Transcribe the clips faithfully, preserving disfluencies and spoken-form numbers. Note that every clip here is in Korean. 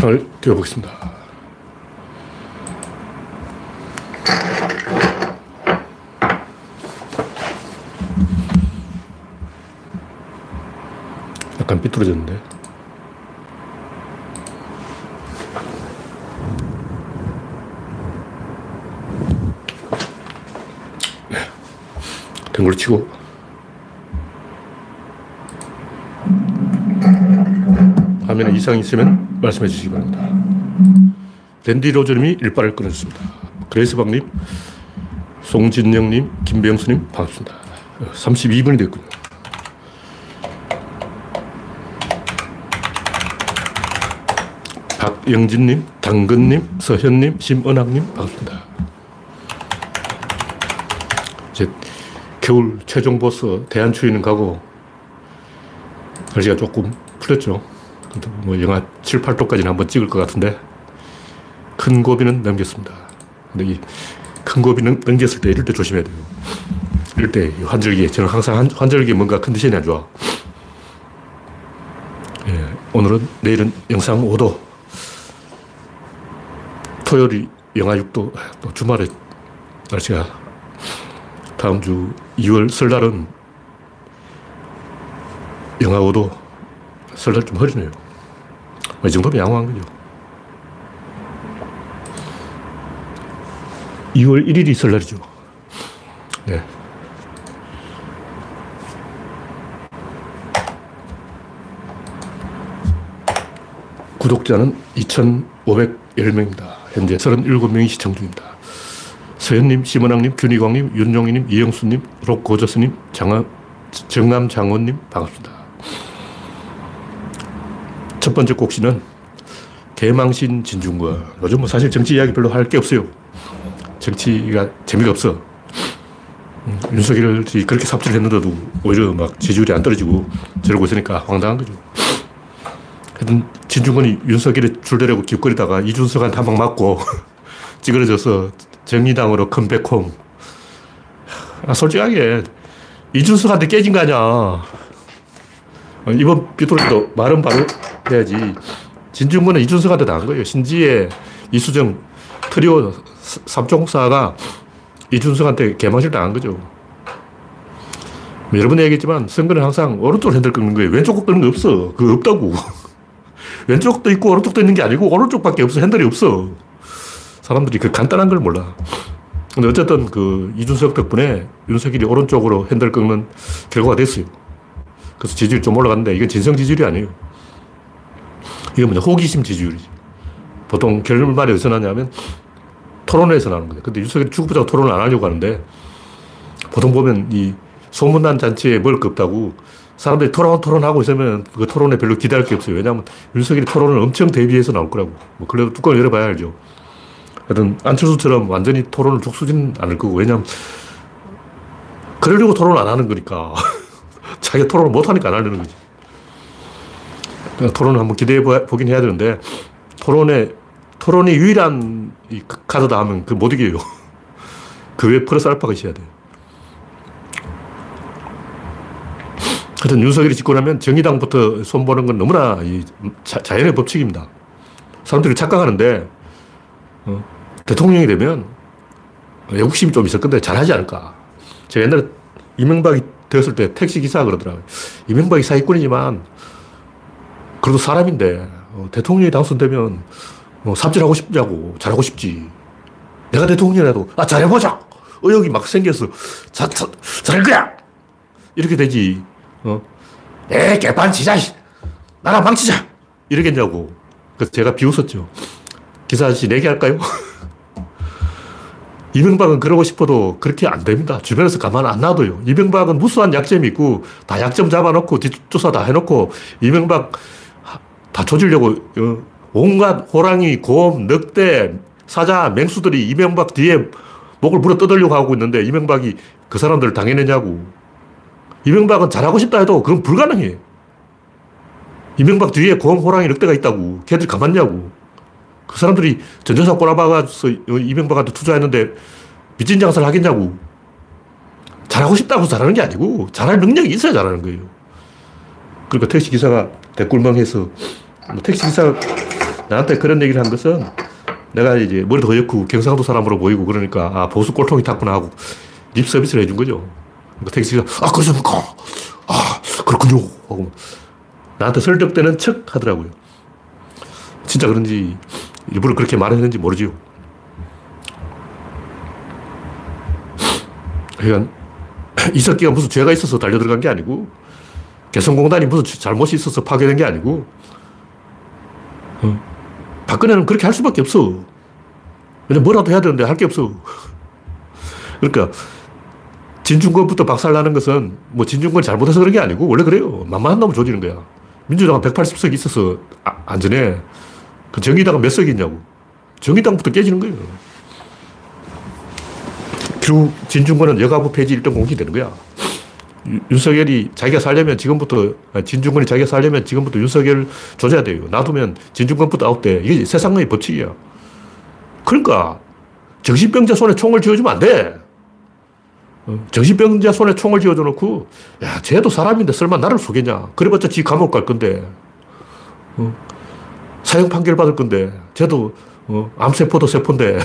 창을 띄워보겠습니다. 약간 삐뚤어졌는데. 네. 된 걸로 치고. 화면에 이상이 있으면 말씀해 주시기 바랍니다. 랜디 로저님이 일발을 끊어줬습니다. 그레이스박님, 송진영님, 김병수님 반갑습니다. 삼십이 분이 됐군요. 박영진님, 당근님, 서현님, 심은학님 반갑습니다. 이제 겨울 최종 보스 대한추위는 가고 날씨가 조금 풀렸죠. 뭐 영하 칠, 팔 도까지는 한번 찍을 것 같은데 큰 고비는 넘겼습니다. 근데 이 큰 고비는 넘겼을 때 이럴 때 조심해야 돼요. 이럴 때 환절기에 저는 항상 환절기에 뭔가 컨디션이 안 좋아. 예, 오늘은 내일은 영상 오 도, 토요일이 영하 육 도, 또 주말에 날씨가 다음 주 이월 설날은 영하 오 도. 설날 좀 흐리네요. 이 정도면 양호한 거죠. 이월 일일이 설날이죠. 네. 구독자는 이천오백십 명입니다. 현재 삼십칠 명이 시청 중입니다. 서현님, 심은학님, 균희광님, 윤종희님, 이영수님, 록고저스님, 정남장원님 반갑습니다. 첫 번째 곡시는 개망신 진중권. 요즘 뭐 사실 정치 이야기 별로 할 게 없어요. 정치가 재미가 없어. 윤석열을 그렇게 삽질했는데도 오히려 막 지지율이 안 떨어지고 저러고 있으니까 황당한 거죠. 하여튼 진중권이 윤석열이 줄대려고 기웃거리다가 이준석한테 한 방 맞고 찌그러져서 정의당으로 컴백홈. 아, 솔직하게 이준석한테 깨진 거 아니야. 이번 삐뚤어도 말은 바로 해야지. 진중권은 이준석한테 당한 거예요. 신지혜, 이수정, 트리오 삼총사가 이준석한테 개망신을 당한 거죠. 여러분이 얘기했지만 선거는 항상 오른쪽으로 핸들 끄는 거예요. 왼쪽으로 끄는 거 없어. 그거 없다고. 왼쪽도 있고 오른쪽도 있는 게 아니고 오른쪽밖에 없어. 핸들이 없어. 사람들이 그 간단한 걸 몰라. 근데 어쨌든 그 이준석 덕분에 윤석열이 오른쪽으로 핸들 끄는 결과가 됐어요. 그래서 지지율이 좀 올라갔는데 이건 진성 지지율이 아니에요. 이건 뭐냐, 호기심 지지율이지. 보통 결말이 어디서 나냐면 토론회에서 나오는 거예요. 근데 윤석열이 죽어보자고 토론을 안 하려고 하는데 보통 보면 이 소문난 잔치에 먹을 거 없다고 사람들이 토론, 토론하고 있으면 그 토론에 별로 기대할 게 없어요. 왜냐하면 윤석열이 토론을 엄청 대비해서 나올 거라고. 뭐 그래도 뚜껑을 열어봐야 알죠. 하여튼 안철수처럼 완전히 토론을 죽수진 않을 거고. 왜냐하면 그러려고 토론을 안 하는 거니까. 자기가 토론을 못하니까 안 하려는 거지. 그러니까 토론을 한번 기대해 보긴 해야 되는데, 토론에, 토론이 유일한 이 카드다 하면 그 못 이겨요. 그 외에 플러스 알파가 있어야 돼요. 하여튼 윤석열이 집권하면 정의당부터 손보는 건 너무나 이 자, 자연의 법칙입니다. 사람들이 착각하는데, 어, 대통령이 되면 애국심이 좀 있을 건데 잘하지 않을까. 제가 옛날에 이명박이 되었을 때 택시기사가 그러더라고요. 이명박이 사기꾼이지만 그래도 사람인데 어, 대통령이 당선되면 뭐 삽질하고 싶냐고. 잘하고 싶지. 내가 대통령이라도 아 잘해보자. 의욕이 막 생겨서 자, 자, 잘할 거야. 이렇게 되지. 어? 에이 개판치자. 나라 망치자. 이러겠냐고. 그래서 제가 비웃었죠. 기사 아저씨 내기할까요? 이명박은 그러고 싶어도 그렇게 안 됩니다. 주변에서 가만 안 놔둬요. 이명박은 무수한 약점이 있고 다 약점 잡아놓고 뒷조사 다 해놓고 이명박 다 조지려고 온갖 호랑이, 곰, 늑대, 사자, 맹수들이 이명박 뒤에 목을 물어 뜯으려고 하고 있는데 이명박이 그 사람들을 당해내냐고. 이명박은 잘하고 싶다 해도 그건 불가능해. 이명박 뒤에 곰, 호랑이, 늑대가 있다고. 걔들 가만냐고. 그 사람들이 전재산 꼬라박아서 이명박한테 투자했는데 미친 장사를 하겠냐고. 잘하고 싶다고 잘하는 게 아니고 잘할 능력이 있어야 잘하는 거예요. 그러니까 택시기사가 대꿀망해서 택시 기사가 나한테 그런 얘기를 한 것은 내가 이제 머리도 허옇고 경상도 사람으로 보이고 그러니까 아, 보수 꼴통이 탔구나 하고 립 서비스를 해준 거죠. 그러니까 택시 기사가 아, 그렇습니까? 아, 그렇군요. 하고 나한테 설득되는 척 하더라고요. 진짜 그런지 일부러 그렇게 말했는지 모르지요. 그러니까 이석기가 무슨 죄가 있어서 달려들어간 게 아니고 개성공단이 무슨 잘못이 있어서 파괴된 게 아니고 어. 박근혜는 그렇게 할 수밖에 없어. 왜냐면 뭐라도 해야 되는데 할 게 없어. 그러니까 진중권부터 박살나는 것은 뭐 진중권 잘못해서 그런 게 아니고 원래 그래요. 만만한 놈을 조지는 거야. 민주당은 백팔십 석이 있어서 아, 안전해. 그 정의당은 몇 석이 있냐고. 정의당부터 깨지는 거예요. 결국 진중권은 여가부 폐지 일등 공신이 되는 거야. 윤석열이 자기가 살려면 지금부터, 진중권이 자기가 살려면 지금부터 윤석열을 조져야 돼요. 놔두면 진중권부터 아웃돼. 이게 세상의 법칙이야. 그러니까 정신병자 손에 총을 쥐어주면 안 돼. 정신병자 손에 총을 쥐어줘 놓고 야, 쟤도 사람인데 설마 나를 속이냐. 그래봤자 지 감옥 갈 건데 어, 사형 판결 받을 건데 쟤도 어, 암세포도 세포인데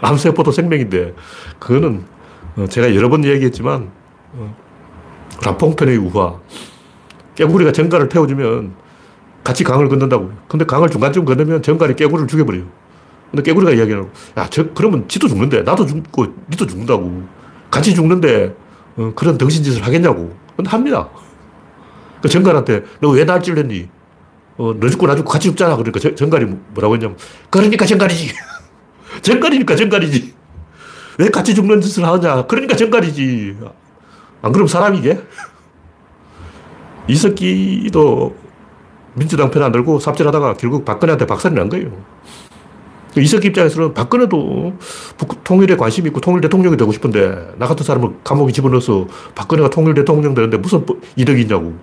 암세포도 생명인데 그거는 어, 제가 여러 번 얘기했지만 어, 라퐁턴의 우화. 깨구리가 전갈을 태워주면 같이 강을 건넌다고. 근데 강을 중간쯤 건너면 전갈이 깨구리를 죽여버려요. 근데 깨구리가 이야기하고 야, 저, 그러면 지도 죽는데 나도 죽고 니도 죽는다고. 같이 죽는데 어, 그런 덩신짓을 하겠냐고. 근데 합니다. 그 전갈한테 너 왜 날 찔렀니? 어, 너 죽고 나 죽고 같이 죽잖아. 그러니까 저, 전갈이 뭐라고 했냐면 그러니까 전갈이지. 전갈이니까 전갈이지. 왜 같이 죽는 짓을 하느냐. 그러니까 전갈이지. 안 그러면 사람이게? 이석기도 민주당 편 안 들고 삽질하다가 결국 박근혜한테 박살이 난 거예요. 이석기 입장에서는 박근혜도 통일에 관심이 있고 통일 대통령이 되고 싶은데 나 같은 사람을 감옥에 집어넣어서 박근혜가 통일 대통령 되는데 무슨 이득이 있냐고.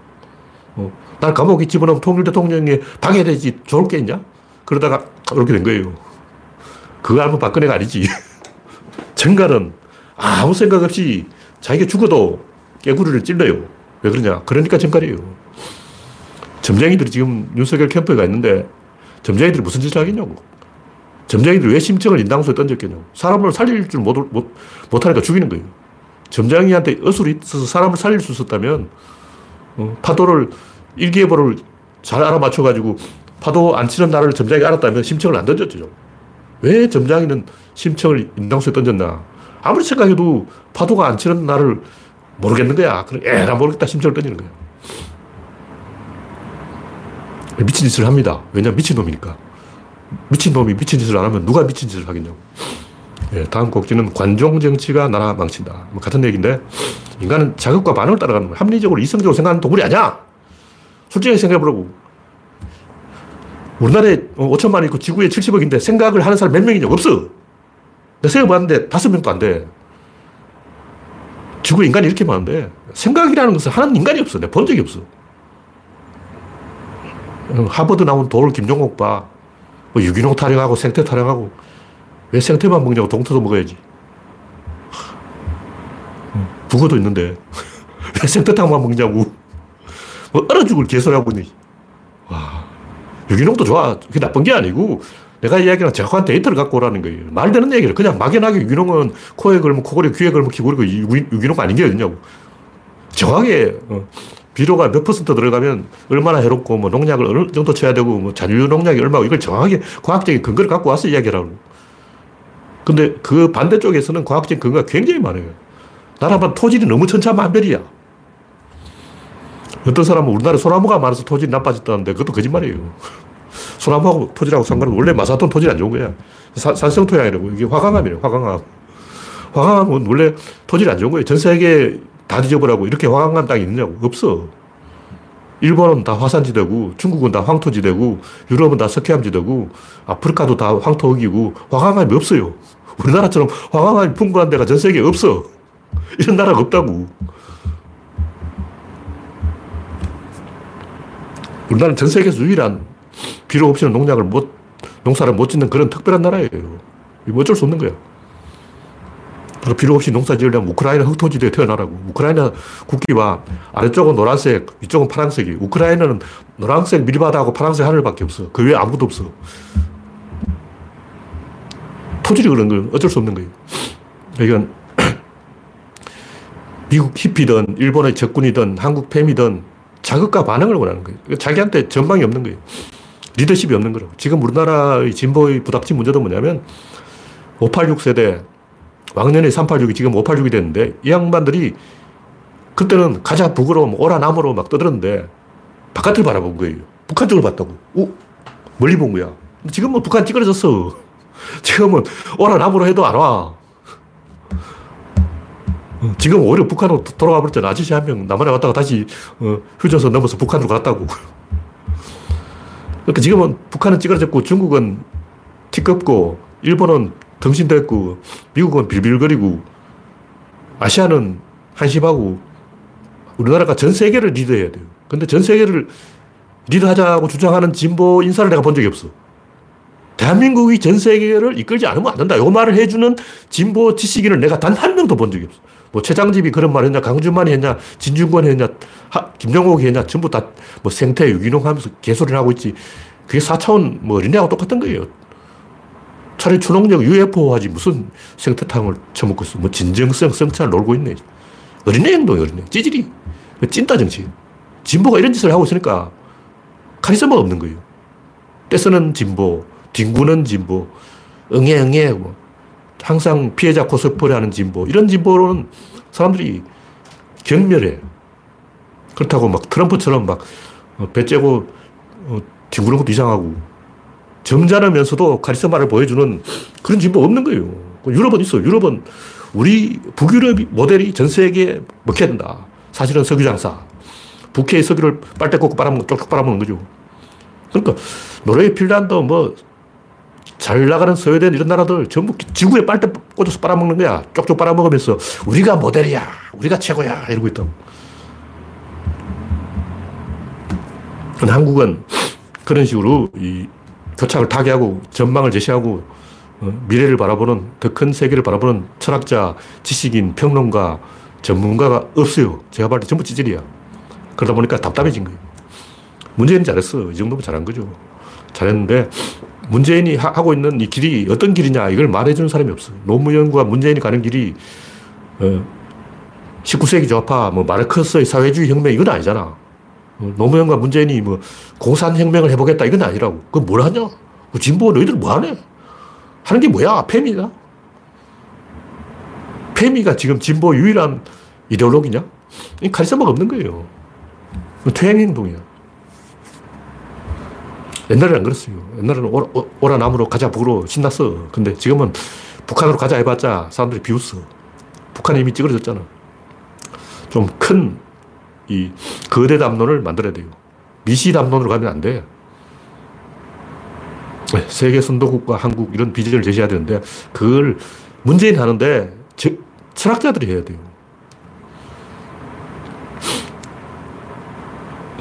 어, 날 감옥에 집어넣으면 통일 대통령이 방해되지 좋을 게 있냐? 그러다가 이렇게 된 거예요. 그거 알면 박근혜가 아니지. 정갈은 아무 생각 없이 자기가 죽어도 깨구리를 찔러요. 왜 그러냐? 그러니까 정갈이에요. 점쟁이들이 지금 윤석열 캠프에 가 있는데 점쟁이들이 무슨 짓을 하겠냐고. 점쟁이들이 왜 심청을 인당수에 던졌겠냐고. 사람을 살릴 줄 못, 못, 못하니까 죽이는 거예요. 점쟁이한테 어술이 있어서 사람을 살릴 수 있었다면 어, 파도를 일기예보를 잘 알아맞혀가지고 파도 안 치는 날을 점쟁이가 알았다면 심청을 안 던졌죠. 왜 점쟁이는 심청을 인당수에 던졌나. 아무리 생각해도 파도가 안 치는 나를 모르겠는 거야. 그래, 에라 모르겠다 심청을 던지는 거야. 미친 짓을 합니다. 왜냐면 미친놈이니까. 미친놈이 미친 짓을 안 하면 누가 미친 짓을 하겠냐고. 예, 다음 곡지는 관종 정치가 나라 망친다. 뭐 같은 얘기인데 인간은 자극과 반응을 따라가는 거야. 합리적으로 이성적으로 생각하는 동물이 아니야. 솔직히 생각해보라고. 우리나라에 오천만이 있고 지구에 칠십억인데 생각을 하는 사람 몇 명이냐고. 없어. 내가 세어봤는데 다섯 명도 안 돼. 지구 인간이 이렇게 많은데 생각이라는 것은 하는 인간이 없어. 내가 본 적이 없어. 하버드 나온 돌 김종옥 봐. 뭐 유기농 타령하고 생태 타령하고 왜 생태만 먹냐고. 동토도 먹어야지. 북어도 있는데 왜 생태탕만 먹냐고. 뭐 얼어 죽을 개소리하고 있니. 와, 유기농도 좋아. 그게 나쁜 게 아니고 내가 이야기하는 정확한 데이터를 갖고 오라는 거예요. 말 되는 얘기를. 그냥 막연하게 유기농은 코에 걸면 코골이, 귀에 걸면 귀골이고 유기농 아닌 게 어딨냐고. 정확하게 비료가 몇 퍼센트 들어가면 얼마나 해롭고 뭐 농약을 어느 정도 쳐야 되고 뭐 잔류 농약이 얼마고 이걸 정확하게 과학적인 근거를 갖고 와서 이야기하라고. 근데 그 반대쪽에서는 과학적인 근거가 굉장히 많아요. 나라만 토질이 너무 천차만별이야. 어떤 사람은 우리나라 소나무가 많아서 토질이 나빠졌다는데 그것도 거짓말이에요. 소나무하고 토질하고 상관없고 원래 마사토는 토질이 안 좋은 거야. 산성 토양이라고. 이게 화강암이래요. 화강암. 화강암은 원래 토질이 안 좋은 거예요. 전 세계 다 뒤져보라고. 이렇게 화강암 땅이 있느냐고. 없어. 일본은 다 화산지대고 중국은 다 황토지대고 유럽은 다 석회암지대고 아프리카도 다 황토흙이고 화강암이 없어요. 우리나라처럼 화강암이 풍부한 데가 전 세계에 없어. 이런 나라가 없다고. 우리나라는 전 세계에서 유일한 비료 없이는 농약을 못, 농사를 못 짓는 그런 특별한 나라예요. 이거 어쩔 수 없는 거예요. 그리고 필요 없이 농사 지으려면 우크라이나 흑토지대에 태어나라고. 우크라이나 국기와 아래쪽은 노란색, 위쪽은 파란색이. 우크라이나는 노란색 밀바다하고 파란색 하늘밖에 없어. 그 외에 아무것도 없어. 토질이 그런 건 어쩔 수 없는 거예요. 이건 미국 히피든 일본의 적군이든 한국 팸이든 자극과 반응을 원하는 거예요. 자기한테 전망이 없는 거예요. 리더십이 없는 거라고. 지금 우리나라의 진보의 부닥친 문제도 뭐냐면 오팔육 세대, 왕년에 삼팔육이 지금 오팔육이 됐는데 이 양반들이 그때는 가자 북으로 오라남으로 막 떠들었는데 바깥을 바라본 거예요. 북한 쪽을 봤다고. 오, 멀리 본 거야. 지금은 북한 찌그러졌어. 지금은 오라남으로 해도 안 와. 지금 오히려 북한으로 돌아가 버렸잖아. 아저씨 한 명 남한에 왔다가 다시 휴전선 넘어서 북한으로 갔다고. 그러니까 지금은 북한은 찌그러졌고 중국은 티껍고 일본은 덩신됐고 미국은 빌빌거리고 아시아는 한심하고 우리나라가 전 세계를 리드해야 돼요. 근데 전 세계를 리드하자고 주장하는 진보 인사를 내가 본 적이 없어. 대한민국이 전 세계를 이끌지 않으면 안 된다. 이 말을 해주는 진보 지식인을 내가 단 한 명도 본 적이 없어. 뭐 최장집이 그런 말을 했냐, 강준만이 했냐, 진중권이 했냐, 하, 김정옥이 했냐, 전부 다 뭐 생태 유기농 하면서 개소리를 하고 있지. 그게 사 차원 뭐 어린애하고 똑같은 거예요. 차라리 초능력 유에프오 하지 무슨 생태탕을 처먹고 있어. 뭐 진정성 성찰 놀고 있네. 어린애 행동이 어린애. 찌질이. 찐따 정치. 진보가 이런 짓을 하고 있으니까 카리스마가 없는 거예요. 떼쓰는 진보, 뒹구는 진보, 응애 응애 뭐. 항상 피해자 코스프레하는 진보. 이런 진보로는 사람들이 경멸해. 그렇다고 막 트럼프처럼 막 배 째고 뒹구는 것도 이상하고 점잖으면서도 카리스마를 보여주는 그런 진보 없는 거예요. 유럽은 있어. 유럽은 우리 북유럽 모델이 전 세계에 먹혀야 된다. 사실은 석유 장사. 북해의 석유를 빨대 꽂고 빨아먹는, 쪽쪽 빨아먹는 거죠. 그러니까 노르웨이, 핀란드, 뭐 잘 나가는 스웨덴 이런 나라들 전부 지구에 빨대 꽂아서 빨아먹는 거야. 쪽쪽 빨아먹으면서 우리가 모델이야. 우리가 최고야. 이러고 있다고. 근데 한국은 그런 식으로 이 교착을 타개하고 전망을 제시하고 미래를 바라보는 더 큰 세계를 바라보는 철학자, 지식인, 평론가, 전문가가 없어요. 제가 봤을 때 전부 찌질이야. 그러다 보니까 답답해진 거예요. 문재인이 잘했어. 이 정도면 잘한 거죠. 잘했는데 문재인이 하, 하고 있는 이 길이 어떤 길이냐 이걸 말해주는 사람이 없어. 노무현과 문재인이 가는 길이 십구 세기 좌파, 뭐 마르크스의 사회주의 혁명 이건 아니잖아. 노무현과 문재인이 뭐 공산혁명을 해보겠다 이건 아니라고. 그건 뭘 하냐? 그 진보 너희들 뭐 하네? 하는 게 뭐야? 페미야? 페미가 지금 진보 유일한 이데올로기냐? 이 카리스마가 없는 거예요. 퇴행행동이야. 옛날에는 안 그랬어요. 옛날에는 오라, 오라 남으로 가자 북으로 신났어. 근데 지금은 북한으로 가자 해봤자 사람들이 비웃어. 북한이 이미 찌그러졌잖아. 좀 큰 이 거대 담론을 만들어야 돼요. 미시 담론으로 가면 안 돼. 세계 선도국과 한국 이런 비전을 제시해야 되는데 그걸 문재인 하는데 즉 철학자들이 해야 돼요.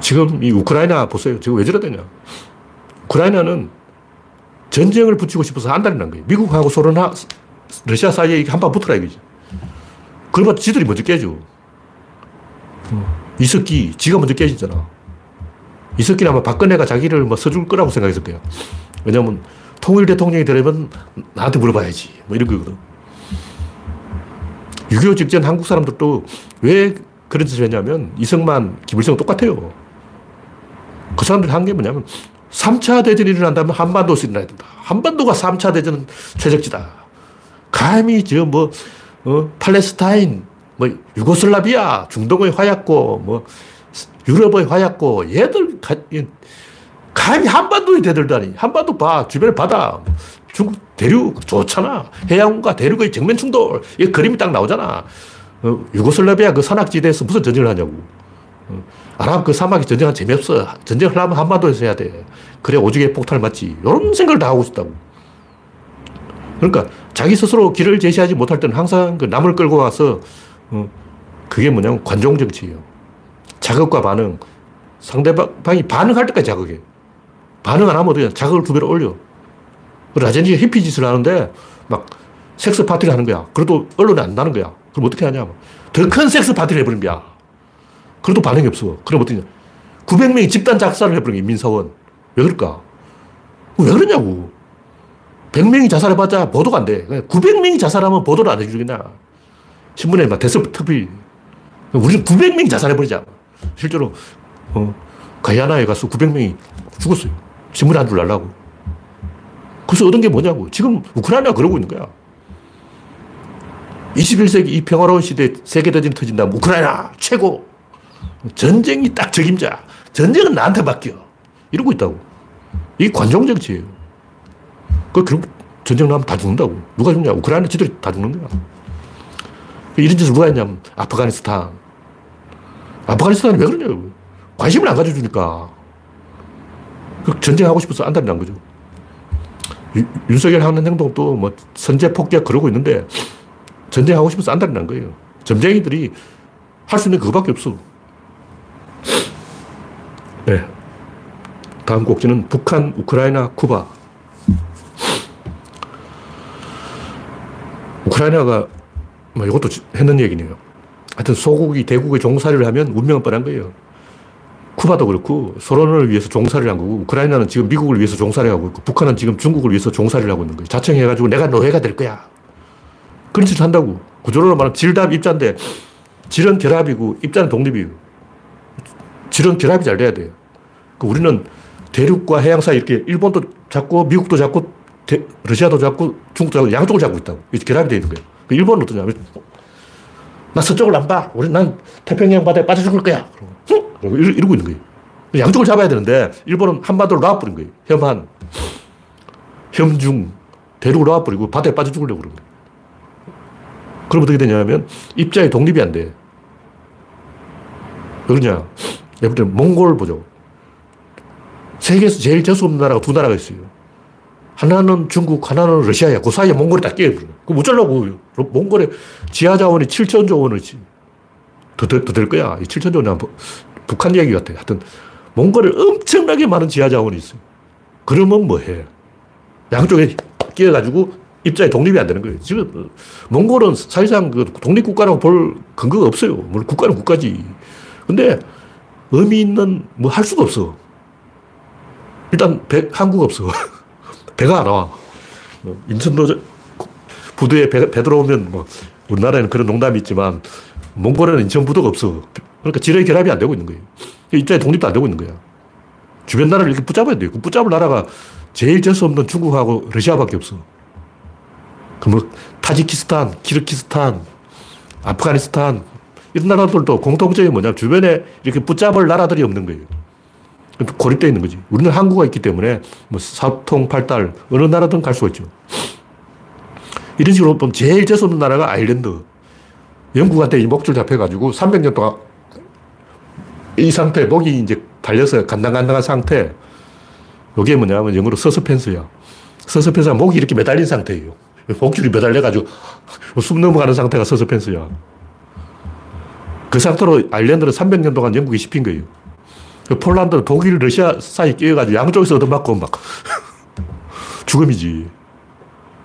지금 이 우크라이나 보세요. 지금 왜 저러냐. 우크라이나는 전쟁을 붙이고 싶어서 안달이 난 거예요. 미국하고 소련하 러시아 사이에 한판 붙으라 이거지. 그러면 지들이 먼저 깨져. 이석기, 지가 먼저 깨지잖아. 이석기는 아마 박근혜가 자기를 뭐 서줄 거라고 생각했을 거야. 왜냐면 통일 대통령이 되려면 나한테 물어봐야지. 뭐 이런 거거든. 육이오 직전 한국 사람들도 왜 그런 짓을 했냐면 이승만, 김일성 똑같아요. 그 사람들이 한 게 뭐냐면 삼 차 대전이 일어난다면 한반도에서 일어나야 된다. 한반도가 삼 차 대전 최적지다. 감히 저 뭐 어, 팔레스타인, 뭐, 유고슬라비아, 중동의 화약고, 뭐, 유럽의 화약고, 얘들, 가, 감히 한반도에 대들다니. 한반도 봐, 주변에 바다, 중국 대륙 좋잖아. 해양과 대륙의 정면 충돌. 이 그림이 딱 나오잖아. 어, 유고슬라비아 그 산악지대에서 무슨 전쟁을 하냐고. 어, 아랍 그 사막이 전쟁은 재미없어. 전쟁을 하면 한반도에서 해야 돼. 그래, 오죽에 폭탄을 맞지. 이런 생각을 다 하고 있었다고. 그러니까 자기 스스로 길을 제시하지 못할 때는 항상 그 남을 끌고 와서 어, 그게 뭐냐면 관종정치예요. 자극과 반응. 상대방이 반응할 때까지 자극해. 반응 안 하면 어떻게 자극을 두 배로 올려. 라젠지가 히피 짓을 하는데 막 섹스 파티를 하는 거야. 그래도 언론에 안 나는 거야. 그럼 어떻게 하냐. 더 큰 섹스 파티를 해버린 거야. 그래도 반응이 없어. 그럼 어떻게 하냐. 구백 명이 집단 작살을 해버린 거야, 민사원. 왜 그럴까? 왜 그러냐고. 백 명이 자살해봤자 보도가 안 돼. 구백 명이 자살하면 보도를 안 해주겠냐. 신문에 막 데스크톱이. 우리는 구백 명이 자살해버리자. 실제로, 어, 가야나에 가서 구백 명이 죽었어요. 신문에 한 줄 날라고. 그래서 얻은 게 뭐냐고. 지금 우크라이나가 그러고 있는 거야. 이십일 세기 이 평화로운 시대에 세계대전이 터진다면 우크라이나 최고. 전쟁이 딱 적임자. 전쟁은 나한테 맡겨. 이러고 있다고. 이게 관종정치예요. 그 결국 전쟁 나면 다 죽는다고. 누가 죽냐. 우크라이나 지들이 다 죽는 거야. 이런 짓을 누가 했냐면 아프가니스탄. 아프가니스탄이 왜 그러냐고. 관심을 안 가져주니까. 그 전쟁하고 싶어서 안달이 난 거죠. 유, 윤석열 하는 행동도 뭐 선제 폭격 그러고 있는데 전쟁하고 싶어서 안달이 난 거예요. 점쟁이들이 할 수 있는 그거밖에 없어. 네. 다음 곡지는 북한, 우크라이나, 쿠바. 우크라이나가 뭐 이것도 했는 얘기네요. 하여튼 소국이 대국의 종살이를 하면 운명은 뻔한 거예요. 쿠바도 그렇고 소련을 위해서 종살이를 한 거고 우크라이나는 지금 미국을 위해서 종살이를 하고 있고 북한은 지금 중국을 위해서 종살이를 하고 있는 거예요. 자청해가지고 내가 노예가 될 거야. 그런 짓을 한다고. 구조론으로 말하면 질답 입자인데 질은 결합이고 입자는 독립이에요. 질은 결합이 잘 돼야 돼요. 우리는 대륙과 해양 사이 이렇게 일본도 잡고 미국도 잡고 대, 러시아도 잡고 중국도 잡고 양쪽을 잡고 있다고. 이게 결합이 되어 있는 거예요. 일본은 어떠냐면 나 서쪽을 안 봐. 우리 난 태평양 바다에 빠져 죽을 거야. 그러고 이러고 있는 거예요. 양쪽을 잡아야 되는데 일본은 한반도로 나와버린 거예요. 혐한, 혐중, 대륙으로 나와버리고 바다에 빠져 죽으려고 그러는 거예요. 그럼 어떻게 되냐면 입자의 독립이 안 돼. 왜 그러냐. 예를 들면 몽골 보죠. 세계에서 제일 재수없는 나라가 두 나라가 있어요. 하나는 중국, 하나는 러시아야. 그 사이에 몽골이 다 끼어버려. 그거 어쩌려고. 몽골에 지하 자원이 칠천조 원을 더 될 거야. 이 칠천조 원은 북한 얘기 같아. 하여튼, 몽골에 엄청나게 많은 지하 자원이 있어요. 그러면 뭐 해? 양쪽에 끼어가지고 입자에 독립이 안 되는 거예요. 지금, 몽골은 사실상 독립국가라고 볼 근거가 없어요. 물론 국가는 국가지. 근데 의미 있는 뭐 할 수가 없어. 일단, 배, 한국 없어. 배가 안 와. 인천도 부두에 배, 배 들어오면 뭐, 우리나라에는 그런 농담이 있지만, 몽골에는 인천 부도가 없어. 그러니까 지뢰 결합이 안 되고 있는 거예요. 입자의 독립도 안 되고 있는 거야. 주변 나라를 이렇게 붙잡아야 돼요. 그 붙잡을 나라가 제일 재수 없는 중국하고 러시아밖에 없어. 그럼 뭐, 타지키스탄, 키르키스탄, 아프가니스탄, 이런 나라들도 공통점이 뭐냐면, 주변에 이렇게 붙잡을 나라들이 없는 거예요. 고립되어 있는 거지. 우리는 항구가 있기 때문에 뭐 사통, 팔달, 어느 나라든 갈 수가 있죠. 이런 식으로 보면 제일 재수없는 나라가 아일랜드. 영국한테 이 목줄 잡혀가지고 삼백 년 동안 이 상태, 목이 이제 달려서 간당간당한 상태. 이게 뭐냐면 영어로 서스펜스야. 서스펜스가 목이 이렇게 매달린 상태예요. 목줄이 매달려가지고 숨 넘어가는 상태가 서스펜스야. 그 상태로 아일랜드는 삼백 년 동안 영국이 씹힌 거예요. 폴란드, 독일, 러시아 사이 끼어가지고 양쪽에서 얻어맞고 막 죽음이지.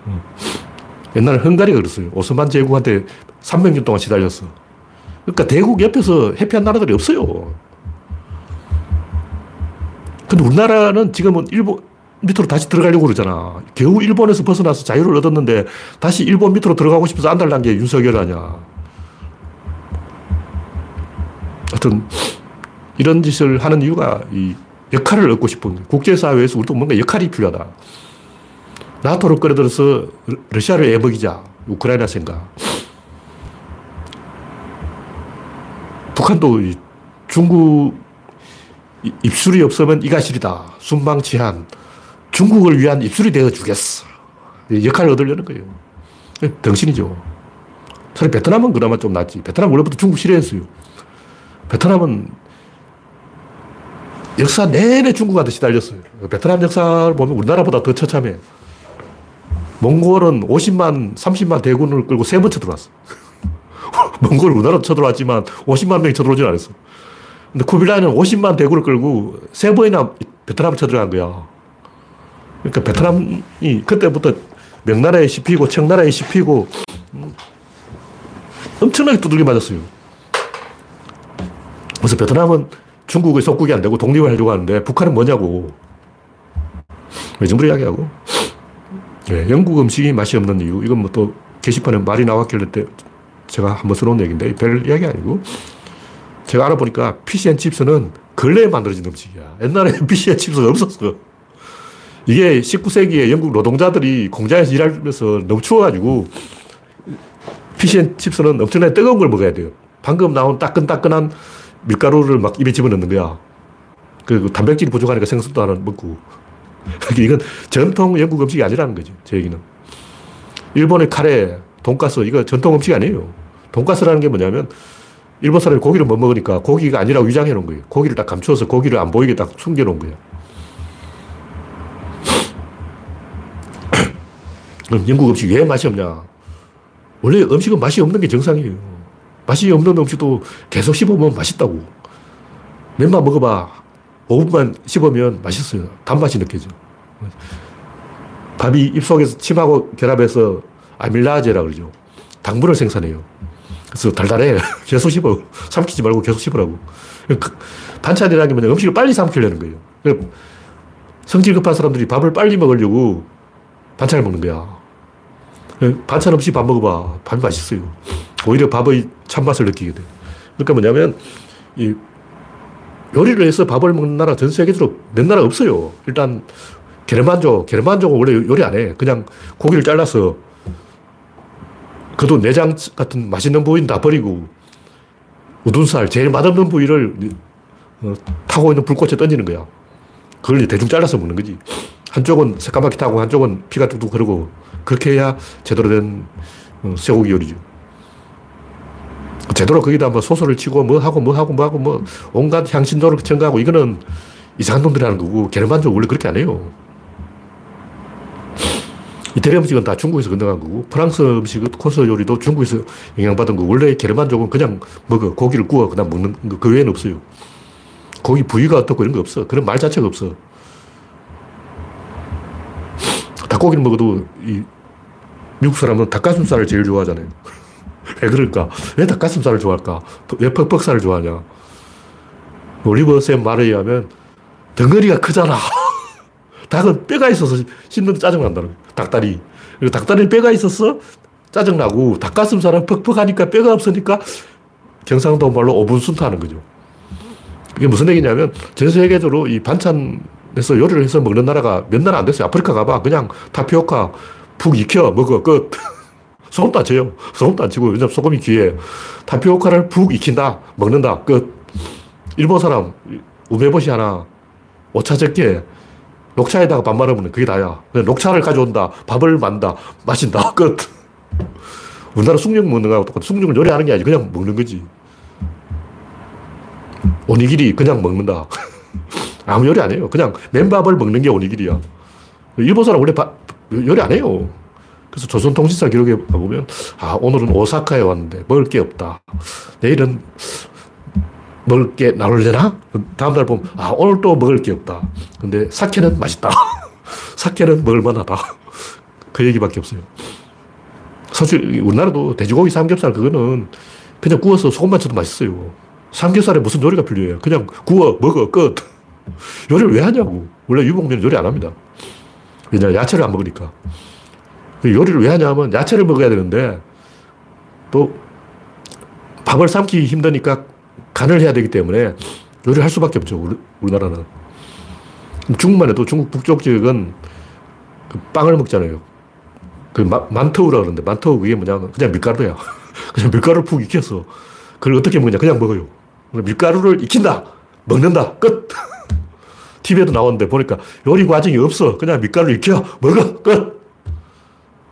응. 옛날에 헝가리가 그랬어요. 오스만 제국한테 삼백 년 동안 시달렸어. 그러니까 대국 옆에서 해피한 나라들이 없어요. 근데 우리나라는 지금은 일본 밑으로 다시 들어가려고 그러잖아. 겨우 일본에서 벗어나서 자유를 얻었는데 다시 일본 밑으로 들어가고 싶어서 안달난 게 윤석열 아니야. 하여튼 이런 짓을 하는 이유가 이 역할을 얻고 싶은, 국제사회에서 우리도 뭔가 역할이 필요하다. 나토를 끌어들여서 러시아를 애먹이자. 우크라이나 생각. 북한도 중국 입술이 없으면 이가 시리다. 순방치한. 중국을 위한 입술이 되어주겠어. 역할을 얻으려는 거예요. 덩신이죠. 사실 베트남은 그나마 좀 낫지. 베트남 원래부터 중국 싫어했어요. 베트남은 역사 내내 중국한테 시달렸어요. 베트남 역사를 보면 우리나라보다 더 처참해. 몽골은 오십만, 삼십만 대군을 끌고 세 번 쳐들어왔어. 몽골은 우리나라도 쳐들어왔지만 오십만 명이 쳐들어오진 않았어. 근데 쿠빌라이는 오십만 대군을 끌고 세 번이나 베트남을 쳐들어간 거야. 그러니까 베트남이 그때부터 명나라의 씹히고 청나라의 씹히고 엄청나게 두들겨 맞았어요. 그래서 베트남은 중국의 속국이 안 되고 독립을 하려고 하는데 북한은 뭐냐고 외정부를 이야기하고, 네, 영국 음식이 맛이 없는 이유, 이건 뭐 또 게시판에 말이 나왔길래 때 제가 한번 써놓은 얘기인데 별 이야기 아니고, 제가 알아보니까 피시앤칩스는 근래에 만들어진 음식이야. 옛날에 피시앤칩스가 없었어. 이게 십구 세기에 영국 노동자들이 공장에서 일하면서 너무 추워가지고 피시앤칩스는 엄청나게 뜨거운 걸 먹어야 돼요. 방금 나온 따끈따끈한 밀가루를 막 입에 집어넣는 거야. 그리고 단백질이 부족하니까 생선도 하나 먹고. 이건 전통 영국 음식이 아니라는 거죠, 제 얘기는. 일본의 카레, 돈가스, 이거 전통 음식이 아니에요. 돈가스라는 게 뭐냐면 일본 사람이 고기를 못 먹으니까 고기가 아니라고 위장해 놓은 거예요. 고기를 딱 감추어서 고기를 안 보이게 딱 숨겨 놓은 거예요. 그럼 영국 음식이 왜 맛이 없냐? 원래 음식은 맛이 없는 게 정상이에요. 맛이 없는 음식도 계속 씹어보면 맛있다고. 맨만 먹어봐. 오 분만 씹으면 맛있어요. 단맛이 느껴져. 밥이 입속에서 침하고 결합해서 아밀라제라고 그러죠. 당분을 생산해요. 그래서 달달해. 계속 씹어. 삼키지 말고 계속 씹으라고. 반찬이라는 게 뭐냐, 음식을 빨리 삼키려는 거예요. 성질 급한 사람들이 밥을 빨리 먹으려고 반찬을 먹는 거야. 반찬 없이 밥 먹어봐. 밥이 맛있어요. 오히려 밥의 참맛을 느끼게 돼. 그러니까 뭐냐면 이 요리를 해서 밥을 먹는 나라 전 세계적으로 몇 나라 없어요. 일단 게르만족, 게르만족은 원래 요리 안 해. 그냥 고기를 잘라서 그도 내장 같은 맛있는 부위는 다 버리고 우둔살, 제일 맛없는 부위를 어, 타고 있는 불꽃에 던지는 거야. 그걸 대충 잘라서 먹는 거지. 한쪽은 새까맣게 타고 한쪽은 피가 뚝뚝 흐르고, 그렇게 해야 제대로 된 어, 쇠고기 요리죠. 제대로 거기다 뭐 소스를 치고 뭐 하고 뭐 하고 뭐 하고 뭐 온갖 향신료를 첨가하고, 이거는 이상한 놈들이 하는 거고 게르만족 원래 그렇게 안 해요. 이태리 음식은 다 중국에서 건너간 거고, 프랑스 음식은 코스 요리도 중국에서 영향받은 거고, 원래 게르만족은 그냥 먹어. 고기를 구워 그다음 먹는 거, 그 외에는 없어요. 고기 부위가 어떻고 이런 거 없어. 그런 말 자체가 없어. 닭고기를 먹어도 이 미국 사람은 닭가슴살을 제일 좋아하잖아요. 왜 그럴까? 왜 닭가슴살을 좋아할까? 왜 퍽퍽살을 좋아하냐? 올리버쌤 말에 의하면 덩어리가 크잖아. 닭은 뼈가 있어서 씹는 짜증난다는 거예요. 닭다리. 그리고 닭다리는 뼈가 있어서 짜증나고, 닭가슴살은 퍽퍽하니까 뼈가 없으니까 경상도 말로 오분순타 하는 거죠. 이게 무슨 얘기냐면 전 세계적으로 이 반찬에서 요리를 해서 먹는 나라가 몇 나라 안 됐어요. 아프리카 가봐. 그냥 타피오카 푹 익혀 먹어. 끝. 소금도 안 쳐요. 소금도 안 치고, 왜냐면 소금이 귀해요. 타피오카를 푹 익힌다. 먹는다. 끝. 일본 사람 우메보시 하나 오차 적게 녹차에다가 밥 말아보는, 그게 다야. 그냥 녹차를 가져온다. 밥을 만다. 마신다. 끝. 우리나라 숭늉 먹는 거하고 똑같아. 숭늉을 요리하는 게 아니지. 그냥 먹는 거지. 오니기리 그냥 먹는다. 아무 요리 안 해요. 그냥 맨밥을 먹는 게 오니기리야. 일본 사람 원래 바, 요리 안 해요. 그래서 조선통신사 기록에 보면, 아, 오늘은 오사카에 왔는데 먹을 게 없다. 내일은 먹을 게 나올려나? 다음날 보면, 아, 오늘 또 먹을 게 없다. 근데 사케는 맛있다. 사케는 먹을만하다. 그 얘기밖에 없어요. 사실 우리나라도 돼지고기 삼겹살 그거는 그냥 구워서 소금만 쳐도 맛있어요. 삼겹살에 무슨 요리가 필요해요? 그냥 구워, 먹어, 끝. 요리를 왜 하냐고. 원래 유목민은 요리 안 합니다. 왜냐면 야채를 안 먹으니까. 요리를 왜 하냐면 야채를 먹어야 되는데 또 밥을 삶기 힘드니까 간을 해야 되기 때문에 요리를 할 수밖에 없죠, 우리, 우리나라는. 중국만 해도 중국 북쪽 지역은 그 빵을 먹잖아요. 그 마, 만터우라고 그러는데, 만터우 그게 뭐냐면 그냥 밀가루야. 그냥 밀가루를 푹 익혀서 그걸 어떻게 먹냐, 그냥 먹어요. 밀가루를 익힌다, 먹는다, 끝. 티비에도 나오는데 보니까 요리 과정이 없어. 그냥 밀가루 익혀, 먹어, 끝.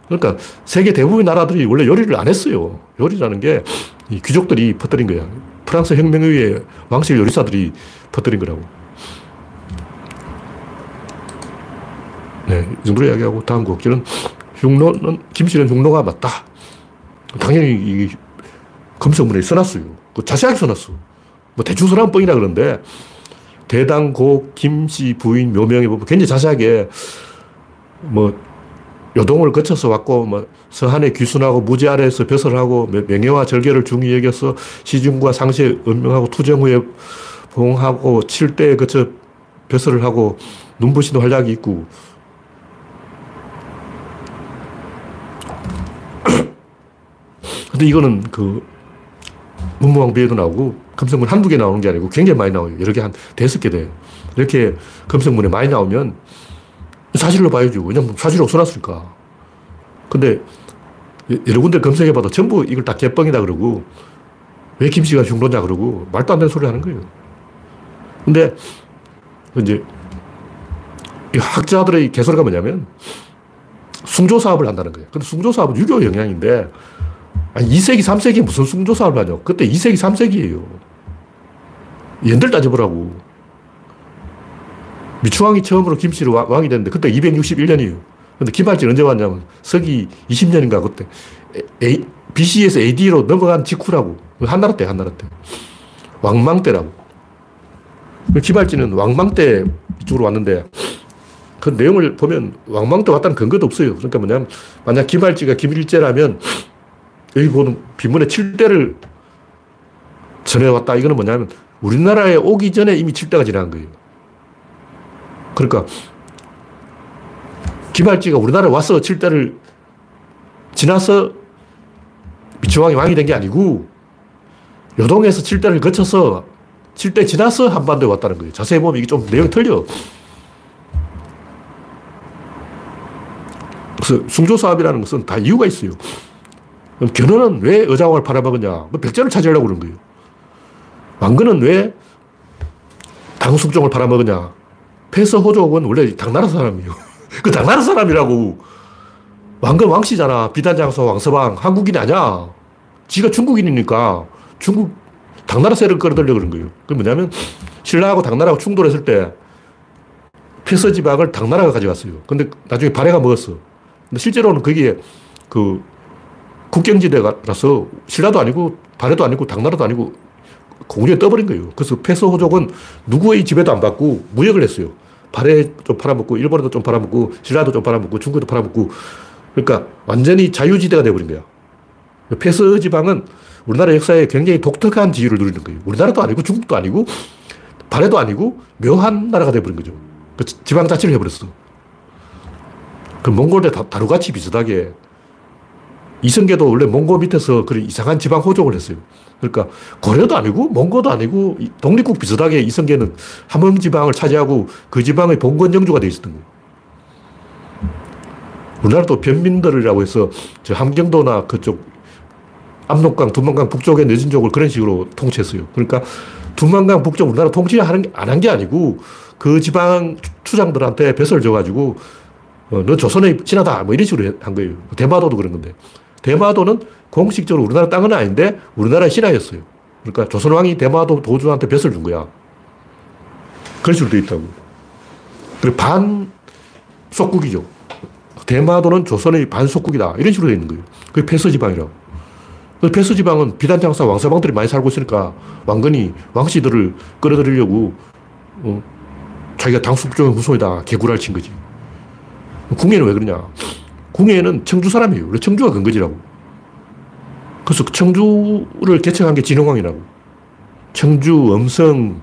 그러니까 세계 대부분의 나라들이 원래 요리를 안 했어요. 요리라는 게 이 귀족들이 퍼뜨린 거야. 프랑스 혁명 이후에 왕실 요리사들이 퍼뜨린 거라고. 네, 이 정도로 이야기하고 다음 곡지는 흉노는, 김씨는 흉노가 맞다. 당연히 이 검성문에 써놨어요. 그 자세하게 써놨어. 뭐 대충 써놨으면 뻥이라 그러는데 대당곡 김씨 부인 묘명에 보면 굉장히 자세하게 뭐 요동을 거쳐서 왔고 뭐 서한에 귀순하고 무제 아래에서 벼슬하고 명예와 절개를 중히 여겨서 시중과 상시에 음명하고 투정 후에 봉하고 칠대에 거쳐 벼슬을 하고 눈부신 활약이 있고 근데 이거는 그 문무왕비에도 나오고 금성문 한두 개 나오는 게 아니고 굉장히 많이 나와요. 여러 개 한 대여섯 개 돼요. 이렇게 금성문에 많이 나오면 사실로 봐야죠. 왜냐면 사실로 써놨으니까. 근데 여러 군데 검색해봐도 전부 이걸 다 개뻥이다 그러고 왜 김씨가 흉노냐 그러고 말도 안 되는 소리 하는 거예요. 근데 이제 이 학자들의 개소리가 뭐냐면 숭조사업을 한다는 거예요. 근데 숭조사업은 유교 영향인데 아니 이 세기, 삼 세기에 무슨 숭조사업을 하냐고. 그때 이 세기, 삼 세기예요. 연들 따져보라고. 미추왕이 처음으로 김씨를 왕이 됐는데 그때 이백육십일 년이에요. 근데 김할진 언제 왔냐면 서기 이십 년인가 그때 A, 비씨에서 에이디로 넘어간 직후라고. 한나라 때, 한나라 때. 왕망 때라고. 김할진은 왕망 때 이쪽으로 왔는데 그 내용을 보면 왕망 때 왔다는 근거도 없어요. 그러니까 뭐냐면 만약 김할진가 김일제라면 여기 보는 비문의 칠대를 전해왔다. 이거는 뭐냐면 우리나라에 오기 전에 이미 칠대가 지난 거예요. 그러니까 김할지가 우리나라에 와서 칠대를 지나서 미추왕이 왕이 된 게 아니고 요동에서 칠대를 거쳐서 칠대 지나서 한반도에 왔다는 거예요. 자세히 보면 이게 좀 내용이 틀려. 그래서 숭조사업이라는 것은 다 이유가 있어요. 그럼 견훤은 왜 의자왕을 팔아먹었냐? 백제를 차지하려고 그런 거예요. 왕건은 왜 당숙종을 팔아먹었냐? 패서호족은 원래 당나라 사람이에요. 그 당나라 사람이라고. 왕건 왕씨잖아. 비단장수 왕서방. 한국인이 아니야. 지가 중국인이니까 중국 당나라 세를 끌어들려고 그런 거예요. 그게 뭐냐면 신라하고 당나라하고 충돌했을 때 패서 지방을 당나라가 가져갔어요. 근데 나중에 발해가 먹었어. 근데 실제로는 거기에 그 국경지대라서 신라도 아니고 발해도 아니고 당나라도 아니고 공중에 떠버린 거예요. 그래서 패서호족은 누구의 지배도 안 받고 무역을 했어요. 발해 좀 팔아먹고 일본에도 좀 팔아먹고 신라도 좀 팔아먹고 중국도 팔아먹고 그러니까 완전히 자유지대가 돼버린 거야. 패서 지방은 우리나라 역사에 굉장히 독특한 지위를 누리는 거예요. 우리나라도 아니고 중국도 아니고 발해도 아니고 묘한 나라가 돼버린 거죠. 그 지방자치를 해버렸어. 그 몽골대 다루같이 비슷하게 이성계도 원래 몽고 밑에서 그런 이상한 지방 호족을 했어요. 그러니까 고려도 아니고 몽고도 아니고 독립국 비슷하게 이성계는 함흥지방을 차지하고 그 지방의 봉건 영주가 되어 있었던 거예요. 우리나라도 변민들이라고 해서 저 함경도나 그쪽 압록강, 두만강 북쪽의 내진족을 그런 식으로 통치했어요. 그러니까 두만강 북쪽 우리나라 통치를 안 한 게 아니고 그 지방 추장들한테 벼슬 줘가지고 어, 너 조선의 신하다 뭐 이런 식으로 한 거예요. 대마도도 그런 건데. 대마도는 공식적으로 우리나라 땅은 아닌데 우리나라의 신하였어요. 그러니까 조선왕이 대마도 도주한테 벼슬 준 거야. 그런 식으로 돼 있다고. 그리고 반속국이죠. 대마도는 조선의 반속국이다. 이런 식으로 돼 있는 거예요. 그게 패서지방이라고. 패서지방은 비단장사 왕서방들이 많이 살고 있으니까 왕건이 왕씨들을 끌어들이려고 어, 자기가 당숙종의 후손이다. 개구랄 친 거지. 궁예는 왜 그러냐. 궁예는 청주 사람이에요. 원래 청주가 근거지라고. 그래서 청주를 개척한 게 진흥왕이라고. 청주, 엄성,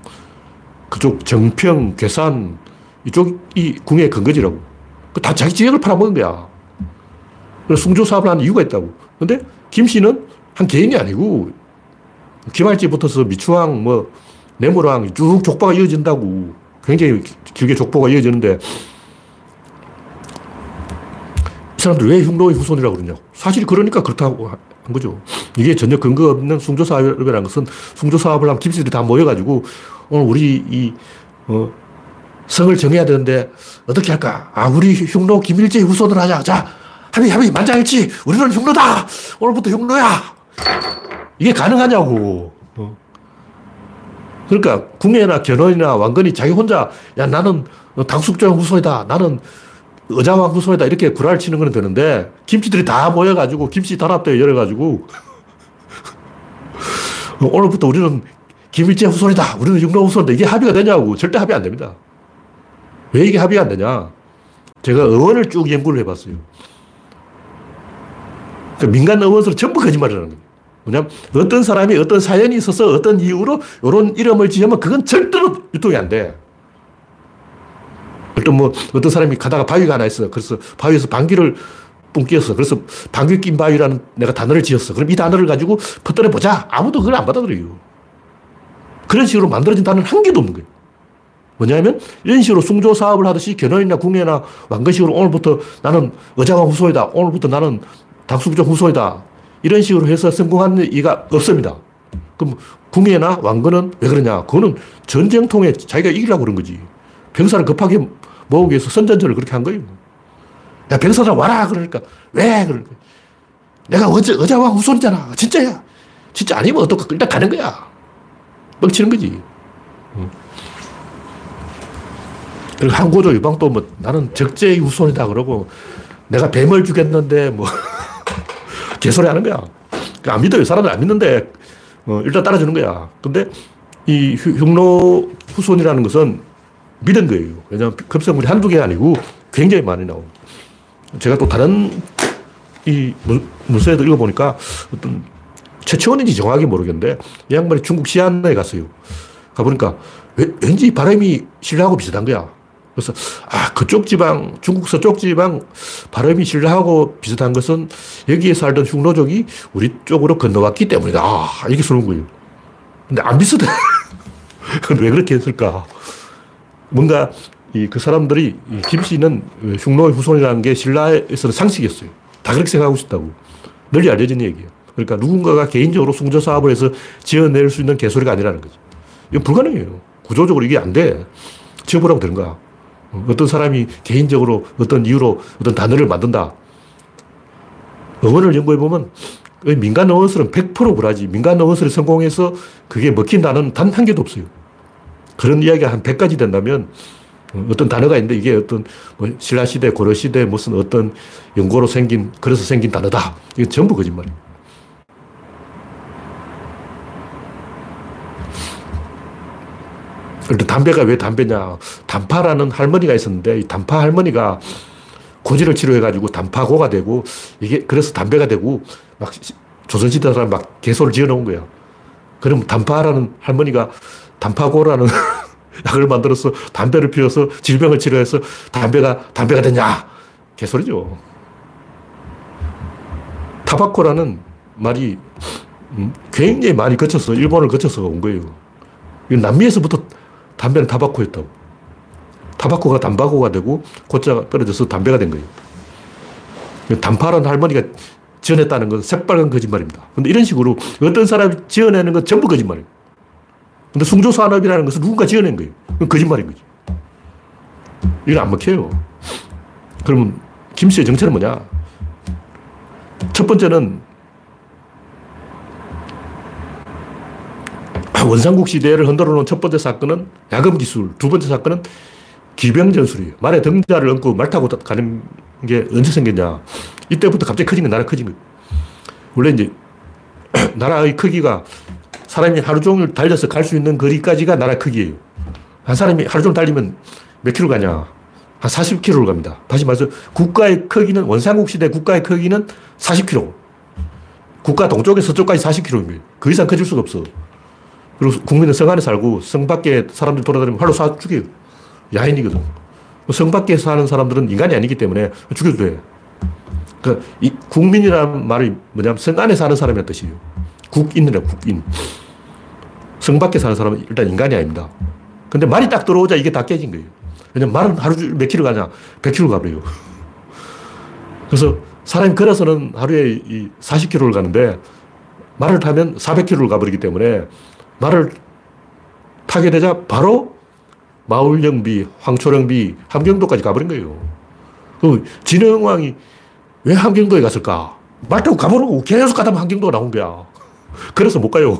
그쪽 정평, 괴산, 이쪽이 궁예의 근거지라고. 다 자기 지역을 팔아먹은 거야. 그래서 숭조사업을 하는 이유가 있다고. 근데 김씨는 한 개인이 아니고, 김할지부터서 미추왕, 뭐, 내물왕 쭉 족보가 이어진다고. 굉장히 길게 족보가 이어지는데, 사람들 왜 흉노의 후손이라고 그러냐고. 사실 그러니까 그렇다고 한 거죠. 이게 전혀 근거 없는 숭조사업이라는 것은 숭조사업을 하면 김씨들이 다 모여가지고 오늘 우리 이 어, 성을 정해야 되는데 어떻게 할까? 아 우리 흉노 김일제의 후손을 하자. 자 합의 합의 만장일치. 우리는 흉노다. 오늘부터 흉노야. 이게 가능하냐고. 어. 그러니까 궁예나 견훤이나 왕건이 자기 혼자 야 나는 당숙종 후손이다. 나는 의자왕 후손이다 이렇게 구라를 치는 건 되는데 김씨들이 다 모여가지고 김씨 단합대회 열어가지고 오늘부터 우리는 김일제 후손이다 우리는 흉노 후손이다 이게 합의가 되냐고. 절대 합의 안 됩니다. 왜 이게 합의가 안 되냐. 제가 의원을 쭉 연구를 해봤어요. 그러니까 민간 의원으로 전부 거짓말을 하는 거예요. 뭐냐면 어떤 사람이 어떤 사연이 있어서 어떤 이유로 이런 이름을 지으면 그건 절대로 유통이 안 돼. 일단 뭐 어떤 사람이 가다가 바위가 하나 있어. 그래서 바위에서 방귀를 뿡 끼었어. 그래서 방귀 낀 바위라는 내가 단어를 지었어. 그럼 이 단어를 가지고 퍼뜨려 보자. 아무도 그걸 안 받아들여요. 그런 식으로 만들어진 단어는 한 개도 없는 거예요. 뭐냐면 이런 식으로 숭조 사업을 하듯이 견훤이나 궁예나 왕건식으로 오늘부터 나는 의장왕 후손이다. 오늘부터 나는 당수부족 후손이다. 이런 식으로 해서 성공한 이가 없습니다. 그럼 궁예나 왕건은 왜 그러냐? 그거는 전쟁통에 자기가 이기려고 그런 거지. 병사를 급하게 모으기 위해서 선전전을 그렇게 한 거예요. 야, 병사들 와라! 그러니까 왜? 그러니까 내가 어제, 의장왕 후손이잖아. 진짜야. 진짜 아니면 어떡하? 일단 가는 거야. 뻥치는 거지. 그리고 항고조 유방도 뭐 나는 적재의 후손이다 그러고 내가 뱀을 죽였는데 뭐 개소리 하는 거야. 그러니까 안 믿어요. 사람들 안 믿는데 어, 일단 따라주는 거야. 근데 이 흉노 후손이라는 것은 믿은 거예요. 왜냐하면 급성물이 한두 개가 아니고 굉장히 많이 나옵니다. 제가 또 다른 이 문서에도 읽어보니까 어떤 최치원인지 정확히 모르겠는데 이 양반이 중국 시안에 갔어요. 가보니까 왠지 발음이 신라하고 비슷한 거야. 그래서 아 그쪽 지방, 중국 서쪽 지방 발음이 신라하고 비슷한 것은 여기에 살던 흉노족이 우리 쪽으로 건너왔기 때문이다. 아, 이렇게 쓰는 거예요. 근데 안 비슷해. 왜 그렇게 했을까? 뭔가 이 그 사람들이 이 김씨는 흉노의 후손이라는 게 신라에서는 상식이었어요. 다 그렇게 생각하고 싶다고. 널리 알려진 얘기예요. 그러니까 누군가가 개인적으로 숭조 사업을 해서 지어낼 수 있는 개소리가 아니라는 거죠. 이건 불가능해요. 구조적으로 이게 안 돼. 지어보라고 되는 거야. 어떤 사람이 개인적으로 어떤 이유로 어떤 단어를 만든다. 어원을 연구해보면 민간 어원설은 백 퍼센트 불하지. 민간 어원설이 성공해서 그게 먹힌다는 단 한 개도 없어요. 그런 이야기가 한 백 가지 된다면 어떤 단어가 있는데 이게 어떤 뭐 신라시대, 고려시대 무슨 어떤 연고로 생긴, 그래서 생긴 단어다. 이건 전부 거짓말이에요. 일단 담배가 왜 담배냐. 단파라는 할머니가 있었는데 이 단파 할머니가 고지를 치료해가지고 단파고가 되고 이게 그래서 담배가 되고 막 조선시대 사람 막 개소를 지어놓은 거야. 그럼 단파라는 할머니가 단파고라는 약을 만들어서 담배를 피워서 질병을 치료해서 담배가 담배가 되냐. 개소리죠. 타바코라는 말이 굉장히 많이 거쳐서 일본을 거쳐서 온 거예요. 이건 남미에서부터 담배는 타바코였다고. 타바코가 담바고가 되고 고자가 떨어져서 담배가 된 거예요. 단파라는 할머니가 지어냈다는 건 새빨간 거짓말입니다. 그런데 이런 식으로 어떤 사람이 지어내는 건 전부 거짓말이에요. 근데 숭조산업이라는 것은 누군가 지어낸 거예요. 그건 거짓말인 거죠. 이건 안 먹혀요. 그러면 김씨의 정체는 뭐냐? 첫 번째는 원삼국 시대를 흔들어 놓은 첫 번째 사건은 야금 기술, 두 번째 사건은 기병전술이에요. 말에 등자를 얹고 말 타고 가는 게 언제 생겼냐. 이때부터 갑자기 커진 게 나라 커진 거예요. 원래 이제 나라의 크기가 사람이 하루 종일 달려서 갈 수 있는 거리까지가 나라 크기예요. 한 사람이 하루 종일 달리면 몇 킬로 가냐. 한 사십 킬로를 갑니다. 다시 말해서 국가의 크기는, 원삼국 시대 국가의 크기는 사십 킬로. 국가 동쪽에서 서쪽까지 사십 킬로입니다. 그 이상 커질 수가 없어. 그리고 국민은 성 안에 살고 성 밖에 사람들 돌아다니면 활로 쏴 죽여요. 야인이거든. 성 밖에 사는 사람들은 인간이 아니기 때문에 죽여도 돼. 그러니까 이 국민이라는 말이 뭐냐면 성 안에 사는 사람이란 뜻이에요. 국인이라고, 국인. 성 밖에 사는 사람은 일단 인간이 아닙니다. 근데 말이 딱 들어오자 이게 다 깨진 거예요. 왜냐면 말은 하루 몇 킬로 가냐? 백 킬로 가버려요. 그래서 사람이 걸어서는 하루에 사십 킬로를 가는데 말을 타면 사백 킬로를 가버리기 때문에 말을 타게 되자 바로 마울영비, 황초령비, 함경도까지 가버린 거예요. 그 진흥왕이 왜 함경도에 갔을까? 말 타고 가버리고 계속 가다 보면 함경도가 나온 거야. 그래서 못 가요.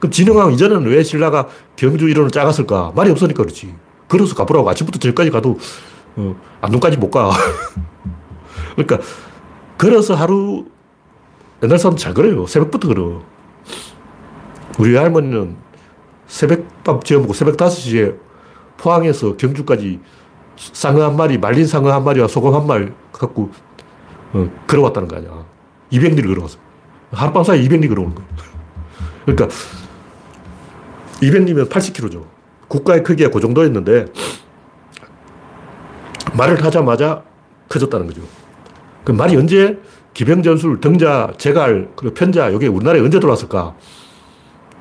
그럼 진흥왕 이전에는 왜 신라가 경주 일원을 작았을까? 말이 없으니까 그렇지. 걸어서 가보라고. 아침부터 저기까지 가도 어, 안동까지 못 가. 그러니까 걸어서 하루, 옛날 사람 잘 걸어요. 새벽부터 걸어. 우리 할머니는 새벽밥 지어먹고 새벽 다섯 시에 포항에서 경주까지 상어 한 마리, 말린 상어 한 마리와 소금 한 마리 갖고 어, 걸어왔다는 거 아니야. 이백 리를 걸어갔어요. 하룻밤 사이에 이백 리 걸어오는 거예요. 그러니까 이백 리면 팔십 킬로미터죠. 국가의 크기가 그 정도였는데 말을 하자마자 커졌다는 거죠. 그 말이 언제 기병전술, 등자, 제갈, 그리고 편자, 이게 우리나라에 언제 들어왔을까?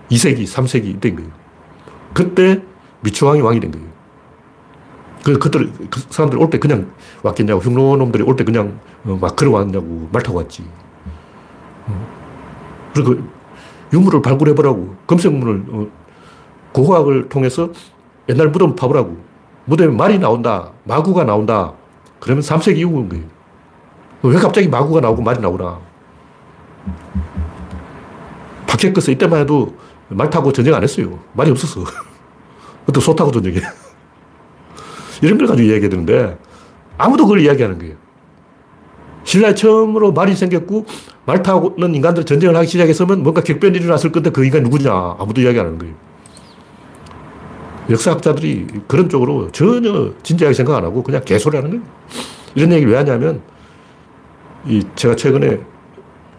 이 세기, 삼 세기 된 거예요. 그때 미추왕이 왕이 된 거예요. 그, 그들, 그 사람들 올 때 그냥 왔겠냐고, 흉노놈들이 올 때 그냥 막 걸어왔냐고, 말 타고 왔지. 그리고 유물을 발굴해보라고, 금색문을, 고고학을 통해서 옛날 무덤 파보라고, 무덤에 말이 나온다, 마구가 나온다, 그러면 삼 세기 이후인 거예요. 왜 갑자기 마구가 나오고 말이 나오나. 박해커스 이때만 해도 말 타고 전쟁 안 했어요. 말이 없었어. 그때 소 타고 전쟁해. 이런 걸 가지고 이야기해야 되는데 아무도 그걸 이야기하는 거예요. 신라에 처음으로 말이 생겼고 말 타고는 인간들 전쟁을 하기 시작했으면 뭔가 격변이 일어났을 건데 그 인간이 누구냐. 아무도 이야기 안 하는 거예요. 역사학자들이 그런 쪽으로 전혀 진지하게 생각 안 하고 그냥 개소리 하는 거예요. 이런 얘기를 왜 하냐면 이 제가 최근에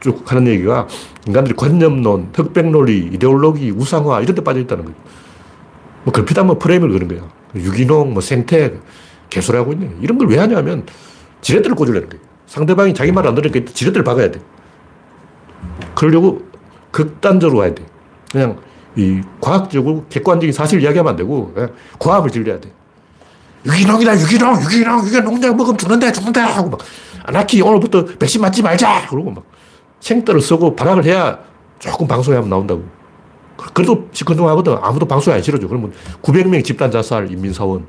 쭉 하는 얘기가 인간들이 관념론, 흑백논리, 이데올로기, 우상화 이런 데 빠져있다는 거예요. 뭐 걸핏하면 프레임을 거는 거야. 유기농, 뭐 생태, 개소리하고 있네. 이런 걸 왜 하냐면 지렛대를 꽂으려는 거예요. 상대방이 자기 말 안 들으니까 지렛대를 박아야 돼. 그러려고 극단적으로 와야 돼. 그냥 이 과학적으로 객관적인 사실을 이야기하면 안 되고 고함을 질려야 돼. 유기농이다, 유기농, 유기농, 유기농 농장 먹으면 죽는다, 죽는다 하고 막 아나키 오늘부터 백신 맞지 말자 그러고 막 생떼를 쓰고 발악을 해야 조금 방송에 하면 나온다고. 그래도 시큰둥하거든. 아무도 방송에 안 실어줘. 그러면 구백 명 집단 자살, 인민사원,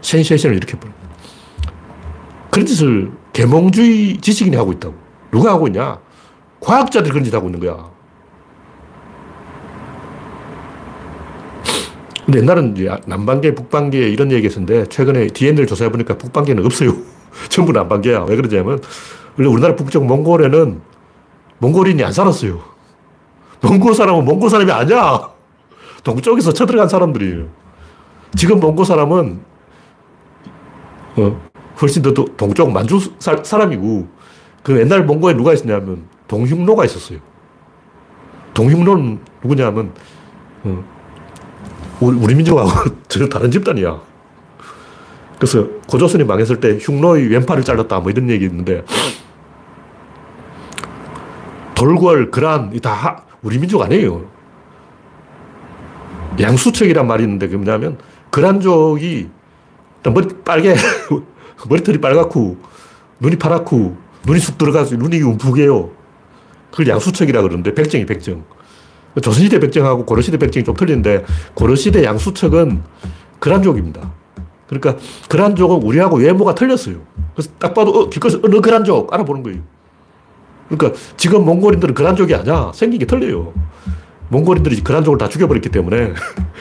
센세이션을 일으켜버려. 그런 짓을 계몽주의 지식인이 하고 있다고. 누가 하고 있냐? 과학자들이 그런 짓 하고 있는 거야. 근데 옛날은 이제 남반계, 북반계 이런 얘기 했었는데 최근에 디엔에이를 조사해보니까 북반계는 없어요. 전부 남반계야. 왜 그러냐면 원래 우리나라 북쪽 몽골에는 몽골인이 안 살았어요. 몽골 사람은 몽골 사람이 아니야. 동쪽에서 쳐들어간 사람들이에요. 지금 몽골 사람은 어, 훨씬 더 동쪽 만주 사, 사람이고 그 옛날 몽골에 누가 있었냐면 동흉노가 있었어요. 동흉노는 누구냐면 어, 우리, 우리 민족하고 전혀 다른 집단이야. 그래서 고조선이 망했을 때 흉노의 왼팔을 잘랐다 뭐 이런 얘기 있는데 돌궐, 그란 다 우리 민족 아니에요. 양수척이란 말이 있는데 그게 뭐냐면 그란족이 일단 머리 빨개 머리털이 빨갛고 눈이 파랗고 눈이 쑥 들어가서 눈이 움푹해요. 그걸 양수척이라 그러는데 백정이 백정. 조선시대 백정하고 고려시대 백정이 좀 틀린데 고려시대 양수척은 그란족입니다. 그러니까 그란족은 우리하고 외모가 틀렸어요. 그래서 딱 봐도 어, 길거리에서 어, 너 그란족 알아보는 거예요. 그러니까 지금 몽골인들은 그란족이 아니야. 생긴 게 틀려요. 몽골인들이 그란족을 다 죽여버렸기 때문에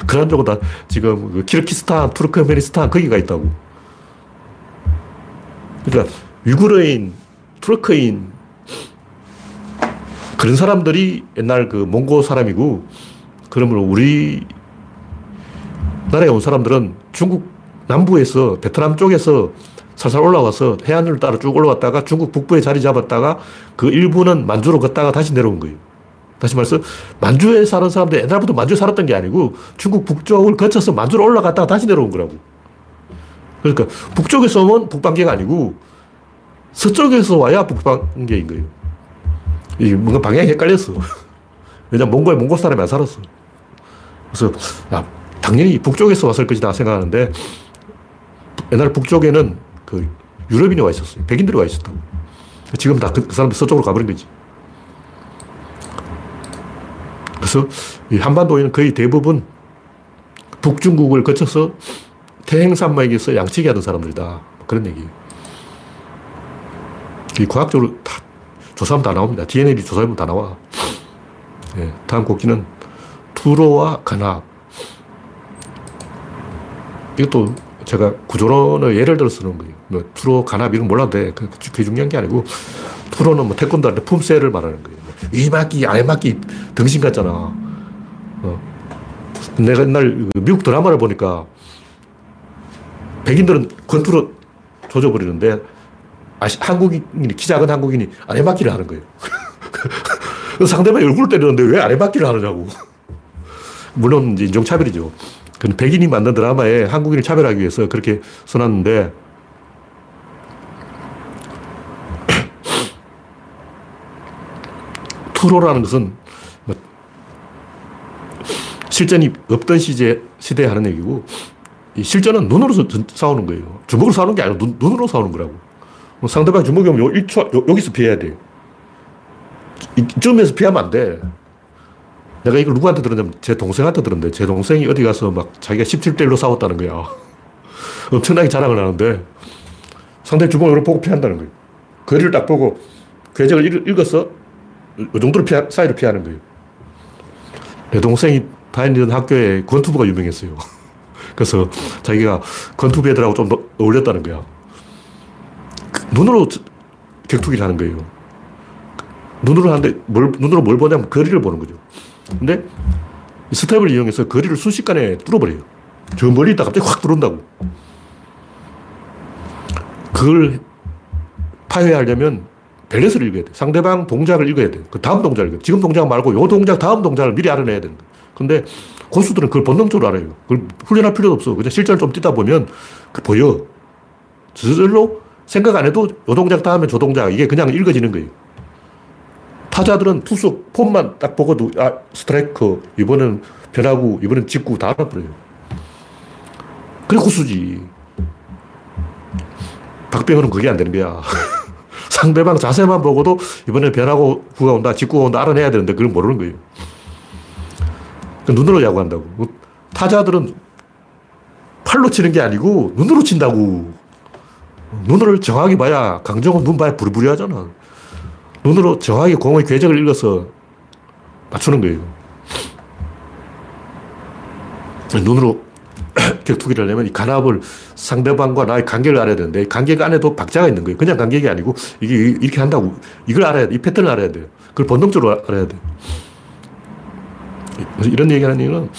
그란족은 다 지금 키르키스탄, 투르크메니스탄 거기가 있다고. 그러니까 유구르인, 투르크인 그런 사람들이 옛날 그 몽골 사람이고 그러므로 우리 나라에 온 사람들은 중국 남부에서 베트남 쪽에서 살살 올라와서 해안을 따라 쭉 올라왔다가 중국 북부에 자리 잡았다가 그 일부는 만주로 걷다가 다시 내려온 거예요. 다시 말해서 만주에 사는 사람들 옛날부터 만주에 살았던 게 아니고 중국 북쪽을 거쳐서 만주로 올라갔다가 다시 내려온 거라고. 그러니까 북쪽에서 오면 북방계가 아니고 서쪽에서 와야 북방계인 거예요. 이게 뭔가 방향이 헷갈렸어. 왜냐면 몽골에 몽골 사람이 안 살았어. 그래서 아, 당연히 북쪽에서 왔을 것이다 생각하는데 옛날 북쪽에는 그 유럽인이 와 있었어요. 백인들이 와 있었다고. 지금 다 그 사람들 서쪽으로 가버린 거지. 그래서 이 한반도에는 거의 대부분 북중국을 거쳐서 태행산맥에서 양치기 하던 사람들이다. 그런 얘기예요. 이 과학적으로 다 조사하면 다 나옵니다. 디엔에이를 조사하면 다 나와. 네, 다음 곡기는 투로와 간학. 이것도 제가 구조론을 예를 들어 쓰는 거예요. 뭐 투로, 간합 이런 건 몰라도 돼. 그게 중요한 게 아니고 투로는 뭐 태권도한테 품새를 말하는 거예요. 위맞기, 아래맞기 등신 같잖아. 어. 내가 옛날 미국 드라마를 보니까 백인들은 권투로 조져버리는데 아시, 한국인이, 키 작은 한국인이 아래바퀴를 하는 거예요. 상대방이 얼굴 때리는데 왜 아래바퀴를 하느냐고. 물론 이제 인종차별이죠. 근데 백인이 만든 드라마에 한국인을 차별하기 위해서 그렇게 써놨는데, 투로라는 것은 뭐 실전이 없던 시제, 시대에 하는 얘기고, 이 실전은 눈으로 싸우는 거예요. 주먹으로 싸우는 게 아니라 눈, 눈으로 싸우는 거라고. 상대방이 주먹이 오면 요 일 초, 요, 여기서 피해야 돼. 이쯤에서 피하면 안 돼. 내가 이걸 누구한테 들었냐면 제 동생한테 들었는데, 제 동생이 어디 가서 막 자기가 십칠 대 일로 싸웠다는 거야. 엄청나게 자랑을 하는데 상대 주먹을 이렇게 보고 피한다는 거예요. 거리를 딱 보고 궤적을 읽어서 이 정도로 피하, 사이로 피하는 거예요. 내 동생이 다니던 학교에 권투부가 유명했어요. 그래서 자기가 권투부 애들하고 좀 어울렸다는 거야. 눈으로 격투기를 하는 거예요. 눈으로 하는데 뭘, 눈으로 뭘 보냐면 거리를 보는 거죠. 근데 스텝을 이용해서 거리를 순식간에 뚫어버려요. 저 멀리 있다 갑자기 확 들어온다고. 그걸 파괴하려면 밸런스를 읽어야 돼. 상대방 동작을 읽어야 돼. 그 다음 동작을 읽어야 돼. 지금 동작 말고 요 동작 다음 동작을 미리 알아내야 되는 거예요. 근데 고수들은 그걸 본능적으로 알아요. 그걸 훈련할 필요도 없어. 그냥 실전을 좀 뛰다 보면 보여. 저절로 생각 안 해도 요 동작 다음에 저 동작, 이게 그냥 읽어지는 거예요. 타자들은 투수 폼만 딱 보고도 아, 스트라이크, 이번엔 변하고 이번엔 직구 다 알아버려요. 그래 고수지. 박병호는 그게 안 되는 거야. 상대방 자세만 보고도 이번에 변하고 구가 온다, 직구가 온다 알아내야 되는데 그걸 모르는 거예요. 눈으로 야구한다고. 타자들은 팔로 치는 게 아니고 눈으로 친다고. 눈을 정확히 봐야, 강정호 눈 봐야 부리부리하잖아. 눈으로 정확히 공의 궤적을 읽어서 맞추는 거예요. 눈으로 격투기를 하려면 이 간압을, 상대방과 나의 관계를 알아야 되는데, 관계가 안에도 박자가 있는 거예요. 그냥 관계가 아니고 이게 이렇게 한다고. 이걸 알아야 돼. 이 패턴을 알아야 돼요. 그걸 본능적으로 알아야 돼요. 이런 얘기하는 이유는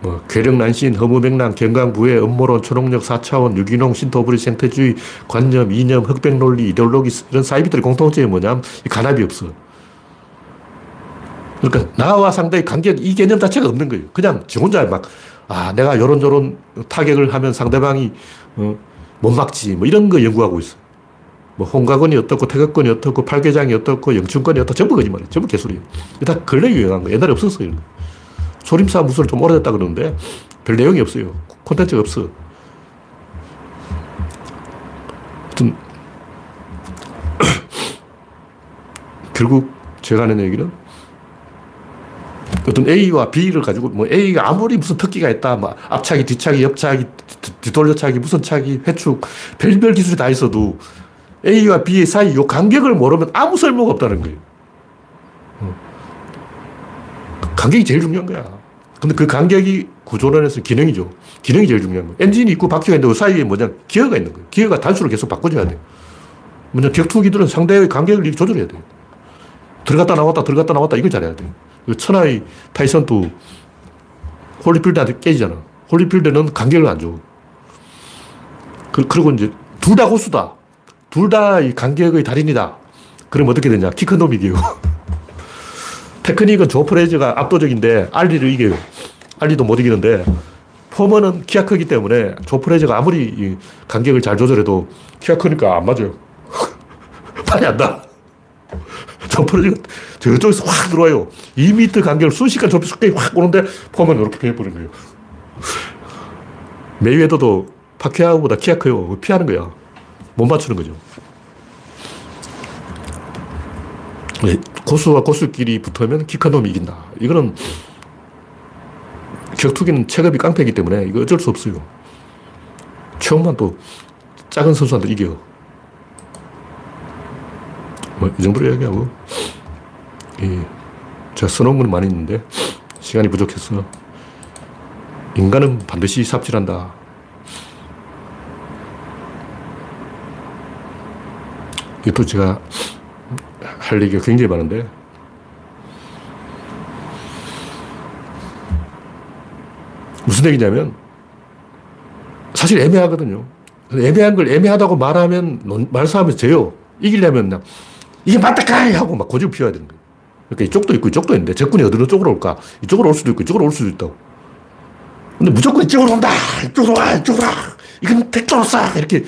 뭐 괴력난신, 허무맹랑, 경강부회, 음모론, 초능력, 사차원, 유기농, 신토불이, 생태주의, 관념, 이념, 흑백논리, 이데올로기, 이런 사이비들의 공통점이 뭐냐면 이 간압이 없어. 그러니까 나와 상대의 관계, 이 개념 자체가 없는 거예요. 그냥 지 혼자 막, 아, 내가 요런 저런 타격을 하면 상대방이 어, 못 막지, 뭐 이런 거 연구하고 있어. 뭐 홍가건이 어떻고 태극권이 어떻고 팔계장이 어떻고 영춘권이 어떻고 전부 거짓말이에요. 전부 개소리예요. 다 근래 유행한 거예요. 옛날에 없었어요. 소림사 무술 좀 오래됐다 그러는데 별 내용이 없어요. 콘텐츠가 없어. 하여튼 결국 제가 하는 얘기는 어떤 A와 B를 가지고, 뭐 A가 아무리 무슨 특기가 있다, 막 앞차기, 뒤차기, 옆차기, 뒤돌려차기, 무슨 차기, 회축, 별별 기술이 다 있어도 A와 B의 사이 요 간격을 모르면 아무 쓸모가 없다는 거예요. 간격이 제일 중요한 거야. 근데 그 간격이 구조론에서 기능이죠. 기능이 제일 중요한 거야. 엔진이 있고 바퀴가 있는데 그 사이에 뭐냐, 기어가 있는 거예요. 기어가 단수를 계속 바꿔줘야 돼요. 뭐냐, 격투기들은 상대의 간격을 조절해야 돼요. 들어갔다 나왔다, 들어갔다 나왔다, 이걸 잘해야 돼요. 천하의 타이슨도 홀리필드한테 깨지잖아. 홀리필드는 간격을 안 줘. 그리고 이제 둘 다 고수다. 둘 다 이 간격의 달인이다. 그럼 어떻게 되냐? 키 큰 놈이 이겨요. 테크닉은 조 프레이저가 압도적인데 알리를 이겨요. 알리도 못 이기는데, 포머는 키가 크기 때문에 조 프레이저가 아무리 이 간격을 잘 조절해도 키가 크니까 안 맞아요. 말이 안 나. 조 프레이저가 저쪽에서 확 들어와요. 이 미터 간격을 순식간 좁혀서 확 오는데 포머는 이렇게 피해버린 거예요. 메이웨더도 파키아오보다 키가 커요. 피하는 거야. 못 맞추는 거죠. 고수와 고수끼리 붙으면 키 큰 놈이 이긴다. 이거는 격투기는 체급이 깡패이기 때문에 이거 어쩔 수 없어요. 최홍만 또 작은 선수한테 이겨. 뭐 이 정도로 이야기하고, 예, 제가 써놓은 건 많이 있는데 시간이 부족해서, 인간은 반드시 삽질한다. 이것도 제가 할 얘기가 굉장히 많은데, 무슨 얘기냐면 사실 애매하거든요. 애매한 걸 애매하다고 말하면, 말싸움에서 져요. 이기려면 그냥, 이게 맞다, 까이! 하고 막 고집을 피워야 되는 거예요. 그러니까 이쪽도 있고 이쪽도 있는데, 적군이 어느 쪽으로 올까? 이쪽으로 올 수도 있고 이쪽으로 올 수도 있다고. 근데 무조건 이쪽으로 온다! 이쪽으로 와! 이쪽으로 와! 이건 택도로 싸! 이렇게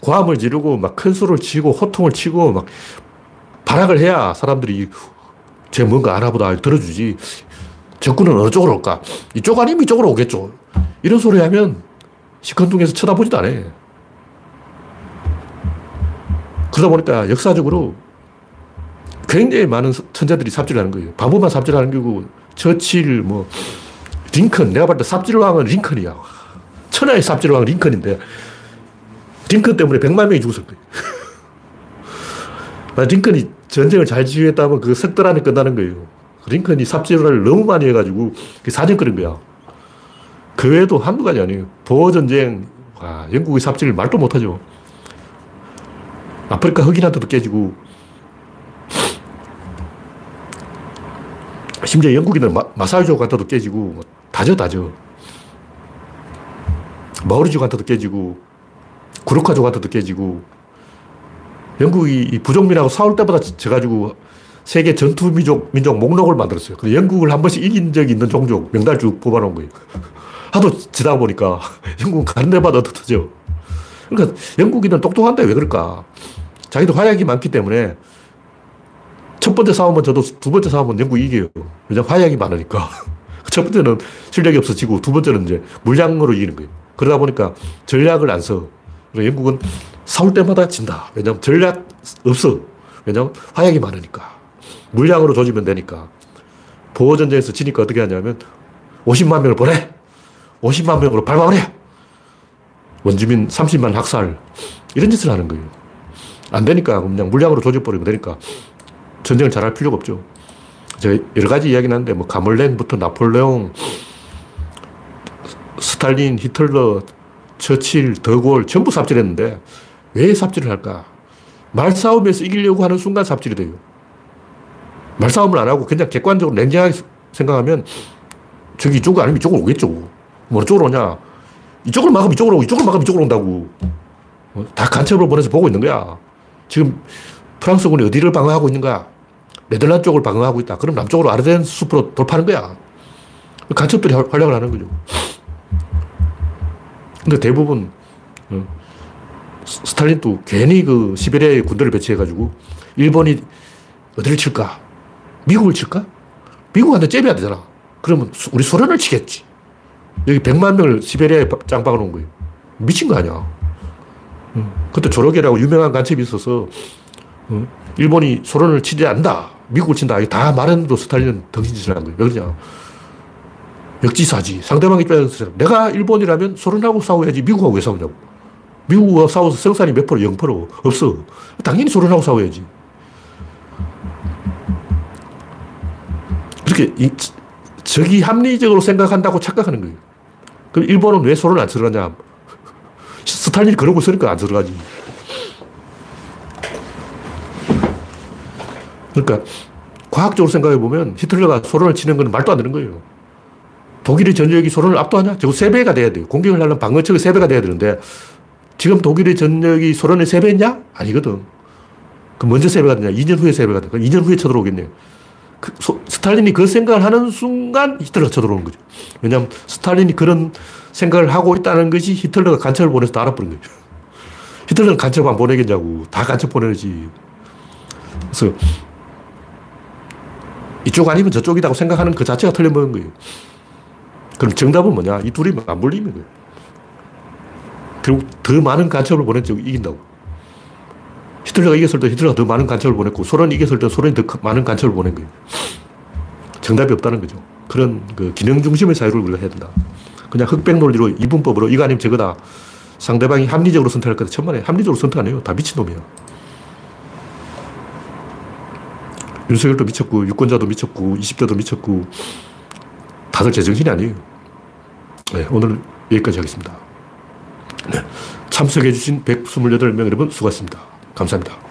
고함을 지르고, 막 큰 소리를 치고, 호통을 치고, 막 발악을 해야 사람들이 쟤 뭔가 알아보다 들어주지. 적군은 어느 쪽으로 올까? 이쪽 아니면 이쪽으로 오겠죠. 이런 소리 하면 시큰둥해서 쳐다보지도 않아. 그러다 보니까 역사적으로 굉장히 많은 천재들이 삽질하는 거예요. 바보만 삽질하는 거고, 처칠, 뭐, 링컨. 내가 봤을 때 삽질왕은 링컨이야. 천하의 삽질왕은 링컨인데, 링컨 때문에 백만 명이 죽었을 거예요. 만약 링컨이 전쟁을 잘 지휘했다면 그 석 달 안에 끝나는 거예요. 링컨이 삽질을 너무 많이 해가지고 사정 끓인 거야. 그 외에도 한두 가지 아니에요. 보어전쟁, 와, 영국의 삽질 말도 못하죠. 아프리카 흑인한테도 깨지고, 심지어 영국인은 마사이족 한테도 깨지고, 다져, 다져. 마오리족 한테도 깨지고, 구루카족 한테도 깨지고, 영국이 부족민하고 싸울 때보다 져가지고, 세계 전투 민족, 민족 목록을 만들었어요. 그래서 영국을 한 번씩 이긴 적이 있는 종족, 명단을 쭉 뽑아놓은 거예요. 하도 지다 보니까 영국은 가는 데마다 터져. 그러니까 영국인은 똑똑한데 왜 그럴까? 자기도 화약이 많기 때문에 첫 번째 싸움은 저도 두 번째 싸움은 영국이 이겨요. 왜냐면 화약이 많으니까. 첫 번째는 실력이 없어지고 두 번째는 이제 물량으로 이기는 거예요. 그러다 보니까 전략을 안 써. 그래서 영국은 싸울 때마다 진다. 왜냐면 전략 없어. 왜냐면 화약이 많으니까. 물량으로 조지면 되니까. 보어전쟁에서 지니까 어떻게 하냐면 오십만 명을 보내! 오십만 명으로 발망을 해! 원주민 삼십만 학살. 이런 짓을 하는 거예요. 안 되니까 그냥 물량으로 조져버리면 되니까 전쟁을 잘할 필요가 없죠. 제가 여러 가지 이야기는 하는데 뭐 가몰렌부터 나폴레옹, 스탈린, 히틀러, 처칠, 더골 전부 삽질했는데 왜 삽질을 할까? 말싸움에서 이기려고 하는 순간 삽질이 돼요. 말싸움을 안 하고 그냥 객관적으로 냉정하게 생각하면 저기 이쪽 아니면 이쪽으로 오겠죠. 뭐 이쪽으로 오냐. 이쪽으로 막으면 이쪽으로 오고 이쪽으로 막으면 이쪽으로 온다고. 다 간첩으로 보내서 보고 있는 거야. 지금 프랑스군이 어디를 방어하고 있는 거야. 네덜란드 쪽을 방어하고 있다. 그럼 남쪽으로 아르덴 숲으로 돌파하는 거야. 간첩들이 활약을 하는 거죠. 근데 대부분 스탈린도 괜히 그 시베리아에 군대를 배치해가지고 일본이 어디를 칠까? 미국을 칠까? 미국한테 잽이 안 되잖아. 그러면 우리 소련을 치겠지. 여기 백만 명을 시베리아에 짱박아 놓은 거예요. 미친 거 아니야. 그때 조로게라고 유명한 간첩이 있어서 일본이 소련을 치지 않는다. 미국을 친다. 다 말했는데도 스탈린은 덩신짓을 한 거예요. 왜 그러냐. 역지사지. 상대방 입장에서 내가 일본이라면 소련하고 싸워야지 미국하고 왜 싸우냐고. 미국하고 싸워서 생산이 몇 프로? 영 퍼센트? 없어. 당연히 소련하고 싸워야지. 그렇게 이, 적이 합리적으로 생각한다고 착각하는 거예요. 그럼 일본은 왜 소련을 안 들어가냐? 스탈린이 그러고 있으니까 안 들어가지. 그러니까 과학적으로 생각해 보면 히틀러가 소련을 치는 건 말도 안 되는 거예요. 독일의 전력이 소련을 압도하냐? 적어도 세 배가 돼야 돼요. 공격을 하려면 방어책이 세 배가 돼야 되는데 지금 독일의 전력이 소련의 세 배냐? 아니거든. 그럼 먼저 세 배가 되냐? 이 년 후에 세 배가 되냐? 이 년 후에 쳐들어오겠네요. 그 소, 스탈린이 그 생각을 하는 순간 히틀러가 쳐들어오는 거죠. 왜냐하면 스탈린이 그런 생각을 하고 있다는 것이 히틀러가 간첩을 보내서 다 알아버린 거죠. 히틀러는 간첩 안 보내겠냐고. 다 간첩 보내지. 그래서 이쪽 아니면 저쪽이라고 생각하는 그 자체가 틀려먹은 거예요. 그럼 정답은 뭐냐? 이 둘이 맞물리는 거예요. 결국 더 많은 간첩을 보냈죠. 이긴다고. 히틀러가 이겼을 때 히틀러가 더 많은 간첩을 보냈고 소련이 이겼을 때 소련이 더 많은 간첩을 보낸 거예요. 정답이 없다는 거죠. 그런 그 기능 중심의 사유를 우리가 해야 된다. 그냥 흑백 논리로 이분법으로 이거 아니면 저거다. 상대방이 합리적으로 선택할 거다. 천만에 합리적으로 선택 안 해요. 다 미친놈이야. 윤석열도 미쳤고 유권자도 미쳤고 이십 대도 미쳤고 다들 제정신이 아니에요. 네, 오늘 여기까지 하겠습니다. 네, 참석해 주신 백이십팔 명 여러분 수고하셨습니다. 감사합니다.